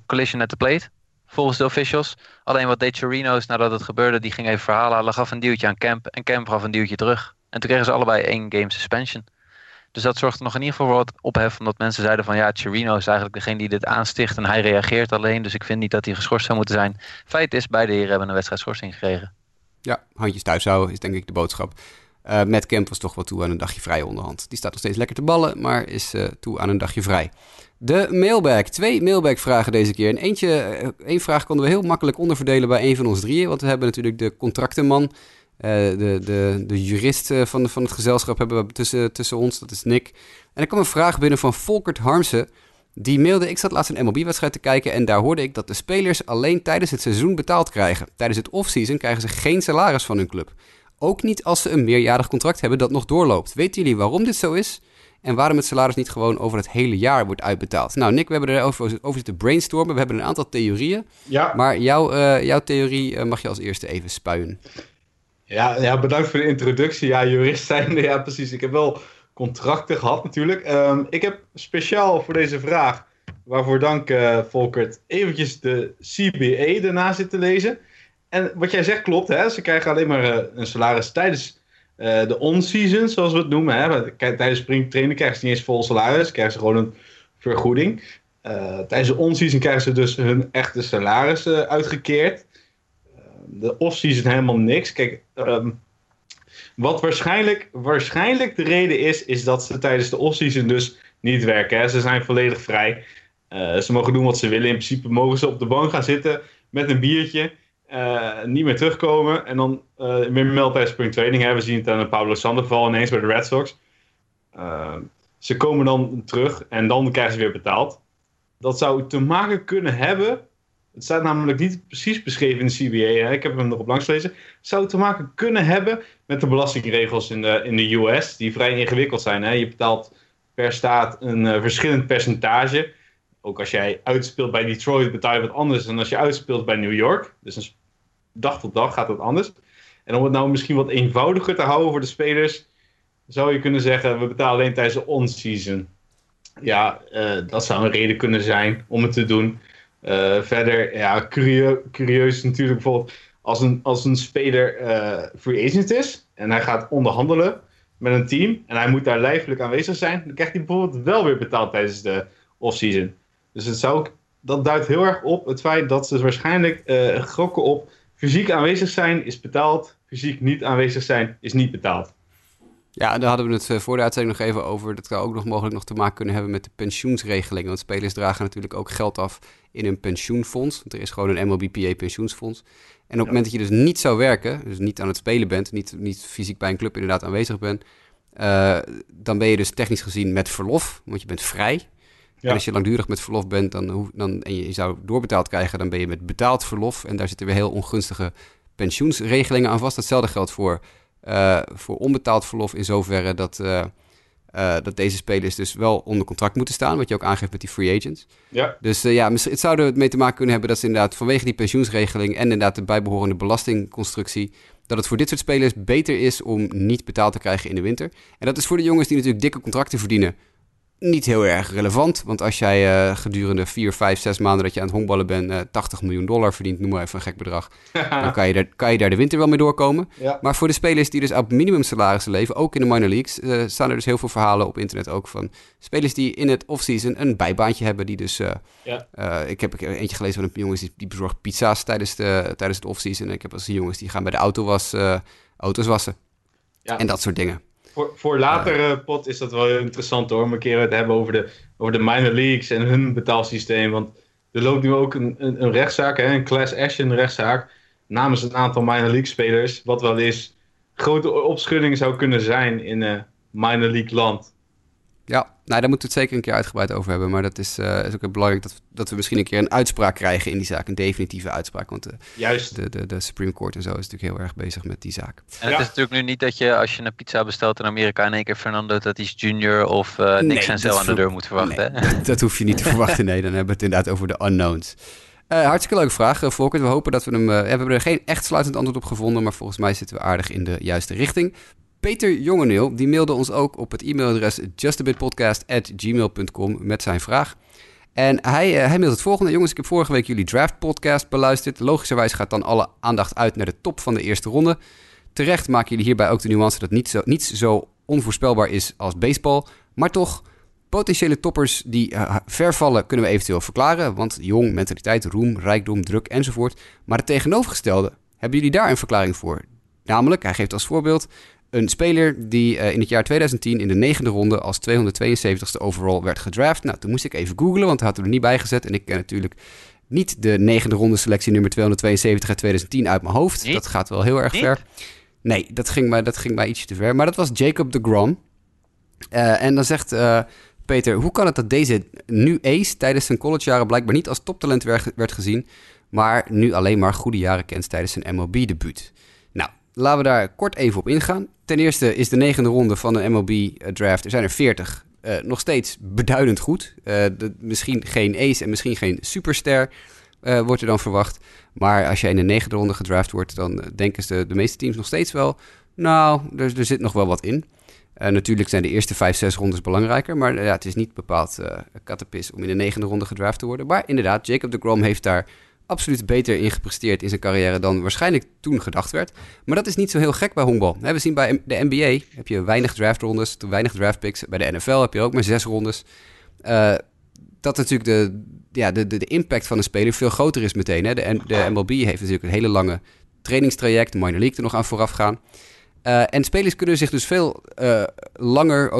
collision at the plate, volgens de officials. Alleen wat deed Chirinos nadat het gebeurde, die ging even verhalen halen, gaf een duwtje aan Kemp en Kemp gaf een duwtje terug. En toen kregen ze allebei 1 game suspension. Dus dat zorgde nog in ieder geval voor wat ophef, omdat mensen zeiden van ja, Chirinos is eigenlijk degene die dit aansticht en hij reageert alleen, dus ik vind niet dat hij geschorst zou moeten zijn. Feit is, beide heren hebben een wedstrijdschorsing gekregen. Ja, handjes thuis houden is denk ik de boodschap. Matt Kemp was toch wel toe aan een dagje vrij onderhand. Die staat nog steeds lekker te ballen, maar is toe aan een dagje vrij. De mailbag. 2 mailbag-vragen deze keer. En één vraag konden we heel makkelijk onderverdelen bij een van ons drieën. Want we hebben natuurlijk de contractenman, de jurist van het gezelschap hebben we tussen ons. Dat is Nick. En er kwam een vraag binnen van Volkert Harmsen. Die mailde, ik zat laatst een MLB-wedstrijd te kijken en daar hoorde ik dat de spelers alleen tijdens het seizoen betaald krijgen. Tijdens het offseason krijgen ze geen salaris van hun club. Ook niet als ze een meerjarig contract hebben dat nog doorloopt. Weten jullie waarom dit zo is? En waarom het salaris niet gewoon over het hele jaar wordt uitbetaald? Nou Nick, we hebben erover zitten brainstormen. We hebben een aantal theorieën. Ja. Maar jouw theorie mag je als eerste even spuien. Ja, bedankt voor de introductie. Ja, jurist zijnde. Ja, precies. Ik heb wel contracten gehad natuurlijk. Ik heb speciaal voor deze vraag, waarvoor dank Volkert, eventjes de CBA daarna zitten lezen. En wat jij zegt klopt, hè? Ze krijgen alleen maar een salaris tijdens de on-season, zoals we het noemen. Hè? Tijdens springtraining krijgen ze niet eens vol salaris, krijgen ze gewoon een vergoeding. Tijdens de on-season krijgen ze dus hun echte salaris uitgekeerd. de off-season helemaal niks. Kijk, wat waarschijnlijk de reden is dat ze tijdens de off-season dus niet werken. Hè? Ze zijn volledig vrij. Ze mogen doen wat ze willen. In principe mogen ze op de bank gaan zitten met een biertje. Niet meer terugkomen. En dan weer melden bij springtraining. Hè? We zien het aan de Pablo Sandoval geval ineens bij de Red Sox. Ze komen dan terug en dan krijgen ze weer betaald. Dat zou te maken kunnen hebben... Het staat namelijk niet precies beschreven in de CBA. Hè? Ik heb hem nog op langs gelezen. Het zou te maken kunnen hebben met de belastingregels in de US. Die vrij ingewikkeld zijn. Hè? Je betaalt per staat een verschillend percentage. Ook als jij uitspeelt bij Detroit betaal je wat anders dan als je uitspeelt bij New York. Dus dag tot dag gaat dat anders. En om het nou misschien wat eenvoudiger te houden voor de spelers... zou je kunnen zeggen, we betalen alleen tijdens de on-season. Ja, dat zou een reden kunnen zijn om het te doen. Verder, ja, curieus natuurlijk bijvoorbeeld... als een speler free agent is... en hij gaat onderhandelen met een team... en hij moet daar lijfelijk aanwezig zijn... dan krijgt hij bijvoorbeeld wel weer betaald tijdens de off-season. Dus dat duidt heel erg op het feit dat ze waarschijnlijk gokken op... fysiek aanwezig zijn is betaald... fysiek niet aanwezig zijn is niet betaald. Ja, daar hadden we het voor de uitzending nog even over. Dat kan ook nog mogelijk nog te maken kunnen hebben met de pensioensregeling. Want spelers dragen natuurlijk ook geld af in een pensioenfonds. Want er is gewoon een MLBPA pensioensfonds. En op het moment dat je dus niet zou werken, dus niet aan het spelen bent, niet fysiek bij een club inderdaad aanwezig bent, dan ben je dus technisch gezien met verlof, want je bent vrij. Ja. En als je langdurig met verlof bent en je zou doorbetaald krijgen, dan ben je met betaald verlof. En daar zitten weer heel ongunstige pensioensregelingen aan vast. Datzelfde geldt voor onbetaald verlof in zoverre dat deze spelers dus wel onder contract moeten staan, wat je ook aangeeft met die free agents. Ja. Dus het zou er mee te maken kunnen hebben dat ze inderdaad vanwege die pensioensregeling en inderdaad de bijbehorende belastingconstructie, dat het voor dit soort spelers beter is om niet betaald te krijgen in de winter. En dat is voor de jongens die natuurlijk dikke contracten verdienen niet heel erg relevant, want als jij gedurende 4, 5, 6 maanden dat je aan het honkballen bent... $80 miljoen verdient, noem maar even een gek bedrag... dan kan je daar de winter wel mee doorkomen. Ja. Maar voor de spelers die dus op minimumsalarissen leven, ook in de minor leagues... staan er dus heel veel verhalen op internet ook van spelers die in het offseason een bijbaantje hebben. Die dus, ik heb eentje gelezen van een jongens die bezorgt pizza's tijdens het offseason. En ik heb als jongens die gaan bij de auto's wassen en dat soort dingen. Voor later pot is dat wel heel interessant hoor. Om een keer het hebben over de minor leagues en hun betaalsysteem. Want er loopt nu ook een rechtszaak, hè, een class action rechtszaak. Namens een aantal minor league spelers. Wat wel eens grote opschudding zou kunnen zijn in minor league land. Ja, nou, daar moeten we het zeker een keer uitgebreid over hebben. Maar dat is ook heel belangrijk dat we misschien een keer een uitspraak krijgen in die zaak. Een definitieve uitspraak. Want de Supreme Court en zo is natuurlijk heel erg bezig met die zaak. En het is natuurlijk nu niet dat je als je een pizza bestelt in Amerika... in één keer Fernando Tatis Jr. of Nick Senzel aan de deur moet verwachten. Nee, hè? Dat hoef je niet te verwachten. Nee, dan hebben we het inderdaad over de unknowns. Hartstikke leuke vraag, Volkert. We hopen dat we hem... we hebben er geen echt sluitend antwoord op gevonden... maar volgens mij zitten we aardig in de juiste richting... Peter Jongeneel, die mailde ons ook op het e-mailadres justabitpodcast@gmail.com met zijn vraag. En hij mailt het volgende. Jongens, ik heb vorige week jullie draft podcast beluisterd. Logischerwijs gaat dan alle aandacht uit naar de top van de eerste ronde. Terecht maken jullie hierbij ook de nuance dat niets zo onvoorspelbaar is als baseball. Maar toch, potentiële toppers die vervallen kunnen we eventueel verklaren. Want jong, mentaliteit, roem, rijkdom, druk enzovoort. Maar het tegenovergestelde, hebben jullie daar een verklaring voor? Namelijk, hij geeft als voorbeeld... een speler die in het jaar 2010 in de 9e ronde als 272ste overall werd gedraft. Nou, toen moest ik even googlen, want hij had er niet bij gezet. En ik ken natuurlijk niet de 9e ronde selectie nummer 272 uit 2010 uit mijn hoofd. Niet? Dat gaat wel heel erg ver. Nee, dat ging mij ietsje te ver. Maar dat was Jacob de Grom. En dan zegt Peter, hoe kan het dat deze nu ace tijdens zijn collegejaren blijkbaar niet als toptalent werd gezien, maar nu alleen maar goede jaren kent tijdens zijn MLB-debuut? Nou, laten we daar kort even op ingaan. Ten eerste is de 9e ronde van de MLB-draft, er zijn er 40, nog steeds beduidend goed. Misschien geen ace en misschien geen superster wordt er dan verwacht. Maar als je in de 9e ronde gedraft wordt, dan denken ze de meeste teams nog steeds wel... nou, er zit nog wel wat in. Natuurlijk zijn de eerste 5-6 rondes belangrijker, maar het is niet bepaald kattenpis om in de 9e ronde gedraft te worden. Maar inderdaad, Jacob de Grom heeft daar... absoluut beter ingepresteerd in zijn carrière dan waarschijnlijk toen gedacht werd. Maar dat is niet zo heel gek bij honkbal. We zien bij de NBA heb je weinig draftrondes, weinig draftpicks. Bij de NFL heb je ook maar 6 rondes. Dat natuurlijk de impact van een speler veel groter is meteen. De MLB heeft natuurlijk een hele lange trainingstraject, minor league er nog aan vooraf gaan. En spelers kunnen zich dus veel langer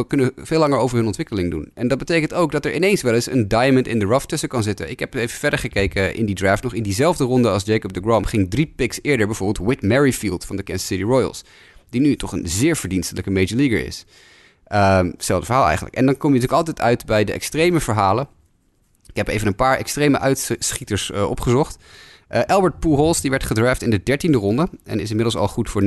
over hun ontwikkeling doen. En dat betekent ook dat er ineens wel eens een diamond in the rough tussen kan zitten. Ik heb even verder gekeken in die draft nog. In diezelfde ronde als Jacob de Grom ging 3 picks eerder bijvoorbeeld Whit Merrifield van de Kansas City Royals. Die nu toch een zeer verdienstelijke major leaguer is. Hetzelfde verhaal eigenlijk. En dan kom je natuurlijk altijd uit bij de extreme verhalen. Ik heb even een paar extreme uitschieters opgezocht. Albert Pujols, die werd gedraft in de 13e ronde en is inmiddels al goed voor 99,4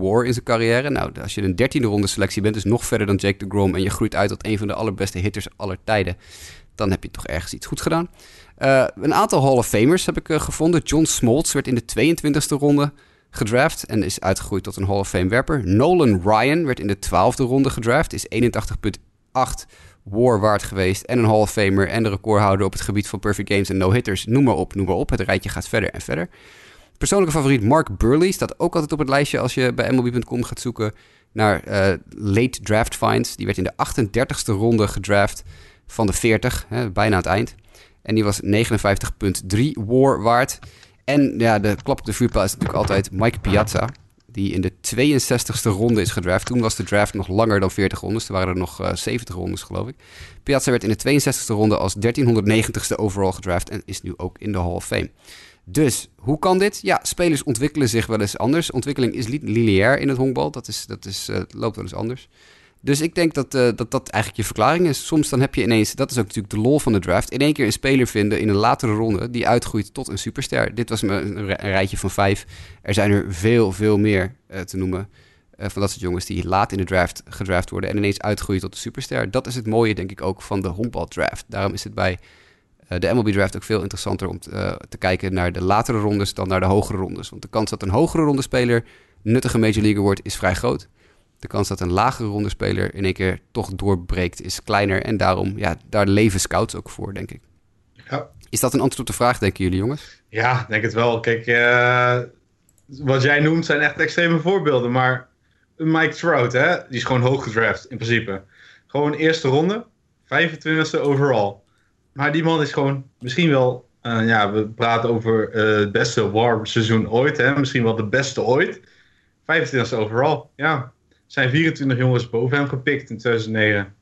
WAR in zijn carrière. Nou, als je een 13e ronde selectie bent, dus nog verder dan Jake de Grom, en je groeit uit tot een van de allerbeste hitters aller tijden, dan heb je toch ergens iets goed gedaan. Een aantal Hall of Famers heb ik gevonden. John Smoltz werd in de 22e ronde gedraft en is uitgegroeid tot een Hall of Fame werper. Nolan Ryan werd in de 12e ronde gedraft, is 81,8 WAR waard geweest en een Hall of Famer en de recordhouder op het gebied van perfect games en no-hitters. Noem maar op, noem maar op. Het rijtje gaat verder en verder. Persoonlijke favoriet Mark Burley staat ook altijd op het lijstje als je bij MLB.com gaat zoeken naar late draft finds. Die werd in de 38e ronde gedraft van de 40, bijna aan het eind. En die was 59,3 WAR waard. En ja, de klap op de vuurpijl is natuurlijk altijd Mike Piazza, die in de 62e ronde is gedraft. Toen was de draft nog langer dan 40 rondes. Er waren er nog 70 rondes, geloof ik. Piazza werd in de 62e ronde als 1390ste overall gedraft en is nu ook in de Hall of Fame. Dus, hoe kan dit? Ja, spelers ontwikkelen zich wel eens anders. Ontwikkeling is lineair in het honkbal. Dat loopt wel eens anders. Dus ik denk dat eigenlijk je verklaring is. Soms dan heb je ineens, dat is ook natuurlijk de lol van de draft, in één keer een speler vinden in een latere ronde die uitgroeit tot een superster. Dit was een rijtje van 5. Er zijn er veel, veel meer te noemen van dat soort jongens die laat in de draft gedraft worden en ineens uitgroeien tot een superster. Dat is het mooie, denk ik, ook van de honkbaldraft. Daarom is het bij de MLB draft ook veel interessanter om te kijken naar de latere rondes dan naar de hogere rondes. Want de kans dat een hogere ronde speler nuttige major leaguer wordt is vrij groot. De kans dat een lagere ronde speler in één keer toch doorbreekt is kleiner. En daarom, ja, daar leven scouts ook voor, denk ik. Ja. Is dat een antwoord op de vraag, denken jullie, jongens? Ja, denk het wel. Kijk, wat jij noemt zijn echt extreme voorbeelden. Maar Mike Trout, die is gewoon hoog gedraft, in principe. Gewoon eerste ronde, 25e overall. Maar die man is gewoon misschien wel... we praten over het beste WAR seizoen ooit. Misschien wel de beste ooit. 25e overall, ja. Zijn 24 jongens boven hem gepikt in 2009.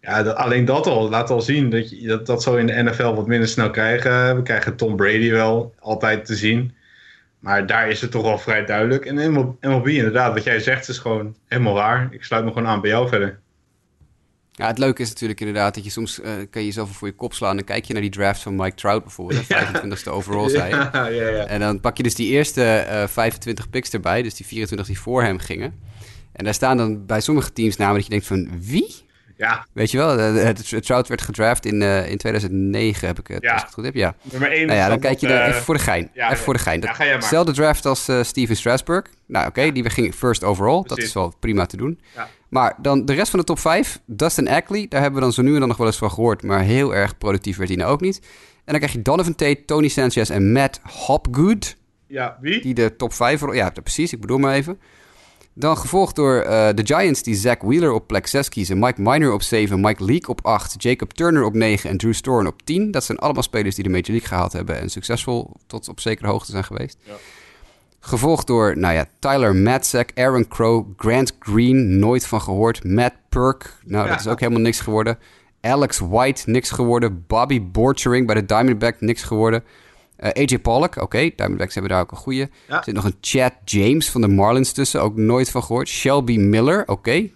Ja, alleen dat al. Laat al zien dat zou in de NFL wat minder snel krijgen. We krijgen Tom Brady wel altijd te zien. Maar daar is het toch al vrij duidelijk. En MLB inderdaad, wat jij zegt is gewoon helemaal waar. Ik sluit me gewoon aan bij jou verder. Ja, het leuke is natuurlijk inderdaad dat je soms kan je jezelf voor je kop slaan. Dan kijk je naar die draft van Mike Trout bijvoorbeeld, 25e overall zei je. Ja. En dan pak je dus die eerste 25 picks erbij, dus die 24 die voor hem gingen. En daar staan dan bij sommige teams namen dat je denkt van wie? Ja. Weet je wel, Trout werd gedraft in 2009, heb ik het als ik het goed heb. Ja. Nummer 1. Nou ja, dan kijk je daar even voor de gein. Ja, even voor de gein. Hetzelfde draft als Steven Strasburg. Nou oké, die ging first overall. Precies. Dat is wel prima te doen. Ja. Maar dan de rest van de top 5. Dustin Ackley, daar hebben we dan zo nu en dan nog wel eens van gehoord. Maar heel erg productief werd hij nou ook niet. En dan krijg je Donovan Tate, Tony Sanchez en Matt Hopgood. Ja, wie? Die de top 5... Ja, precies. Ik bedoel maar even. Dan gevolgd door de Giants die Zach Wheeler op plek 6 kiezen. Mike Minor op 7, Mike Leake op 8, Jacob Turner op 9 en Drew Storen op 10. Dat zijn allemaal spelers die de Major League gehaald hebben en succesvol tot op zekere hoogte zijn geweest. Ja. Gevolgd door Tyler Matzek, Aaron Crow, Grant Green, nooit van gehoord. Matt Perk, dat is ook helemaal niks geworden. Alex White, niks geworden. Bobby Borchering bij de Diamondbacks, niks geworden. AJ Pollock, oké, Diamondbacks hebben daar ook een goeie. Ja. Er zit nog een Chad James van de Marlins tussen, ook nooit van gehoord. Shelby Miller,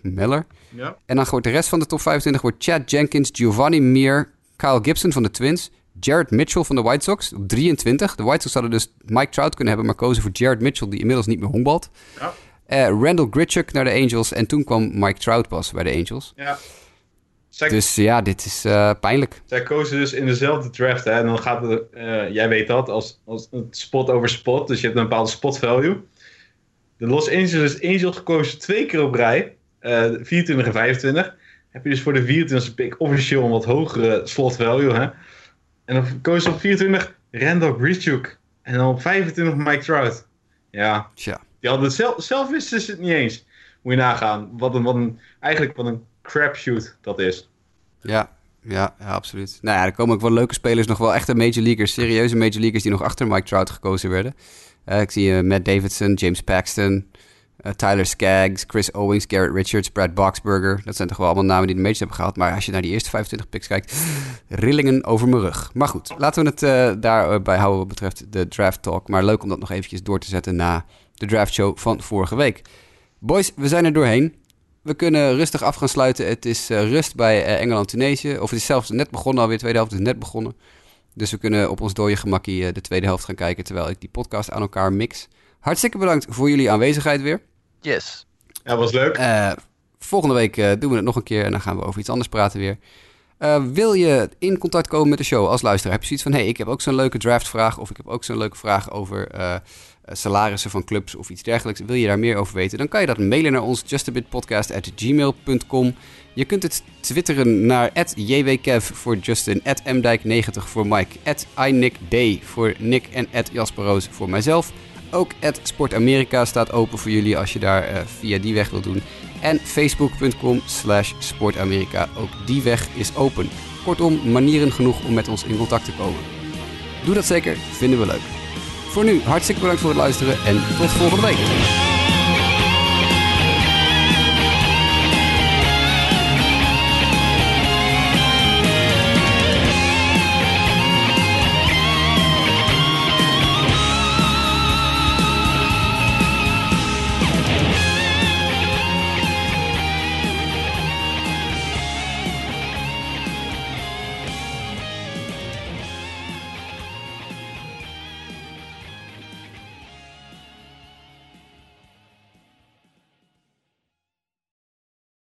Miller. Ja. En dan wordt de rest van de top 25 wordt Chad Jenkins, Giovanni Meir, Kyle Gibson van de Twins, Jared Mitchell van de White Sox op 23. De White Sox hadden dus Mike Trout kunnen hebben, maar kozen voor Jared Mitchell, die inmiddels niet meer honkbalt. Ja. Randal Grichuk naar de Angels en toen kwam Mike Trout pas bij de Angels. Ja. Dus ja, dit is pijnlijk. Zij kozen dus in dezelfde draft. En dan gaat het, jij weet dat, als spot over spot. Dus je hebt een bepaalde spot value. De Los Angeles Angels gekozen 2 keer op rij. 24 en 25. Heb je dus voor de 24e pick officieel een wat hogere slot value. Hè? En dan kozen ze op 24 Randal Grichuk. En dan op 25 Mike Trout. Ja. Tja. Die hadden het zelf wisten ze het niet eens. Moet je nagaan. Wat een crapshoot dat is. Ja, Ja, ja, absoluut. Nou ja, er komen ook wel leuke spelers nog wel. Echte major leaguers, serieuze major leaguers die nog achter Mike Trout gekozen werden. Ik zie Matt Davidson, James Paxton, Tyler Skaggs, Chris Owings, Garrett Richards, Brad Boxberger. Dat zijn toch wel allemaal namen die de majors hebben gehaald. Maar als je naar die eerste 25 picks kijkt, rillingen over mijn rug. Maar goed, laten we het daarbij houden wat betreft de draft talk. Maar leuk om dat nog eventjes door te zetten na de draftshow van vorige week. Boys, we zijn er doorheen. We kunnen rustig af gaan sluiten. Het is rust bij Engeland-Tunesië. Of het is zelfs net begonnen alweer. De tweede helft is net begonnen. Dus we kunnen op ons dode gemakkie de tweede helft gaan kijken, terwijl ik die podcast aan elkaar mix. Hartstikke bedankt voor jullie aanwezigheid weer. Yes. Ja, was leuk. Volgende week doen we het nog een keer en dan gaan we over iets anders praten weer. Wil je in contact komen met de show als luisteraar? Heb je zoiets van, hey, ik heb ook zo'n leuke draftvraag, of ik heb ook zo'n leuke vraag over salarissen van clubs of iets dergelijks. Wil je daar meer over weten? Dan kan je dat mailen naar ons, justabitpodcast@gmail.com. Je kunt het twitteren naar @jwkev voor Justin, @mdijk90 voor Mike, @inickd voor Nick en @jasperroos voor mijzelf. Ook @sportamerika staat open voor jullie als je daar via die weg wilt doen. En facebook.com/sportamerika. Ook die weg is open. Kortom, manieren genoeg om met ons in contact te komen. Doe dat zeker, vinden we leuk. Voor nu, hartstikke bedankt voor het luisteren en tot volgende week.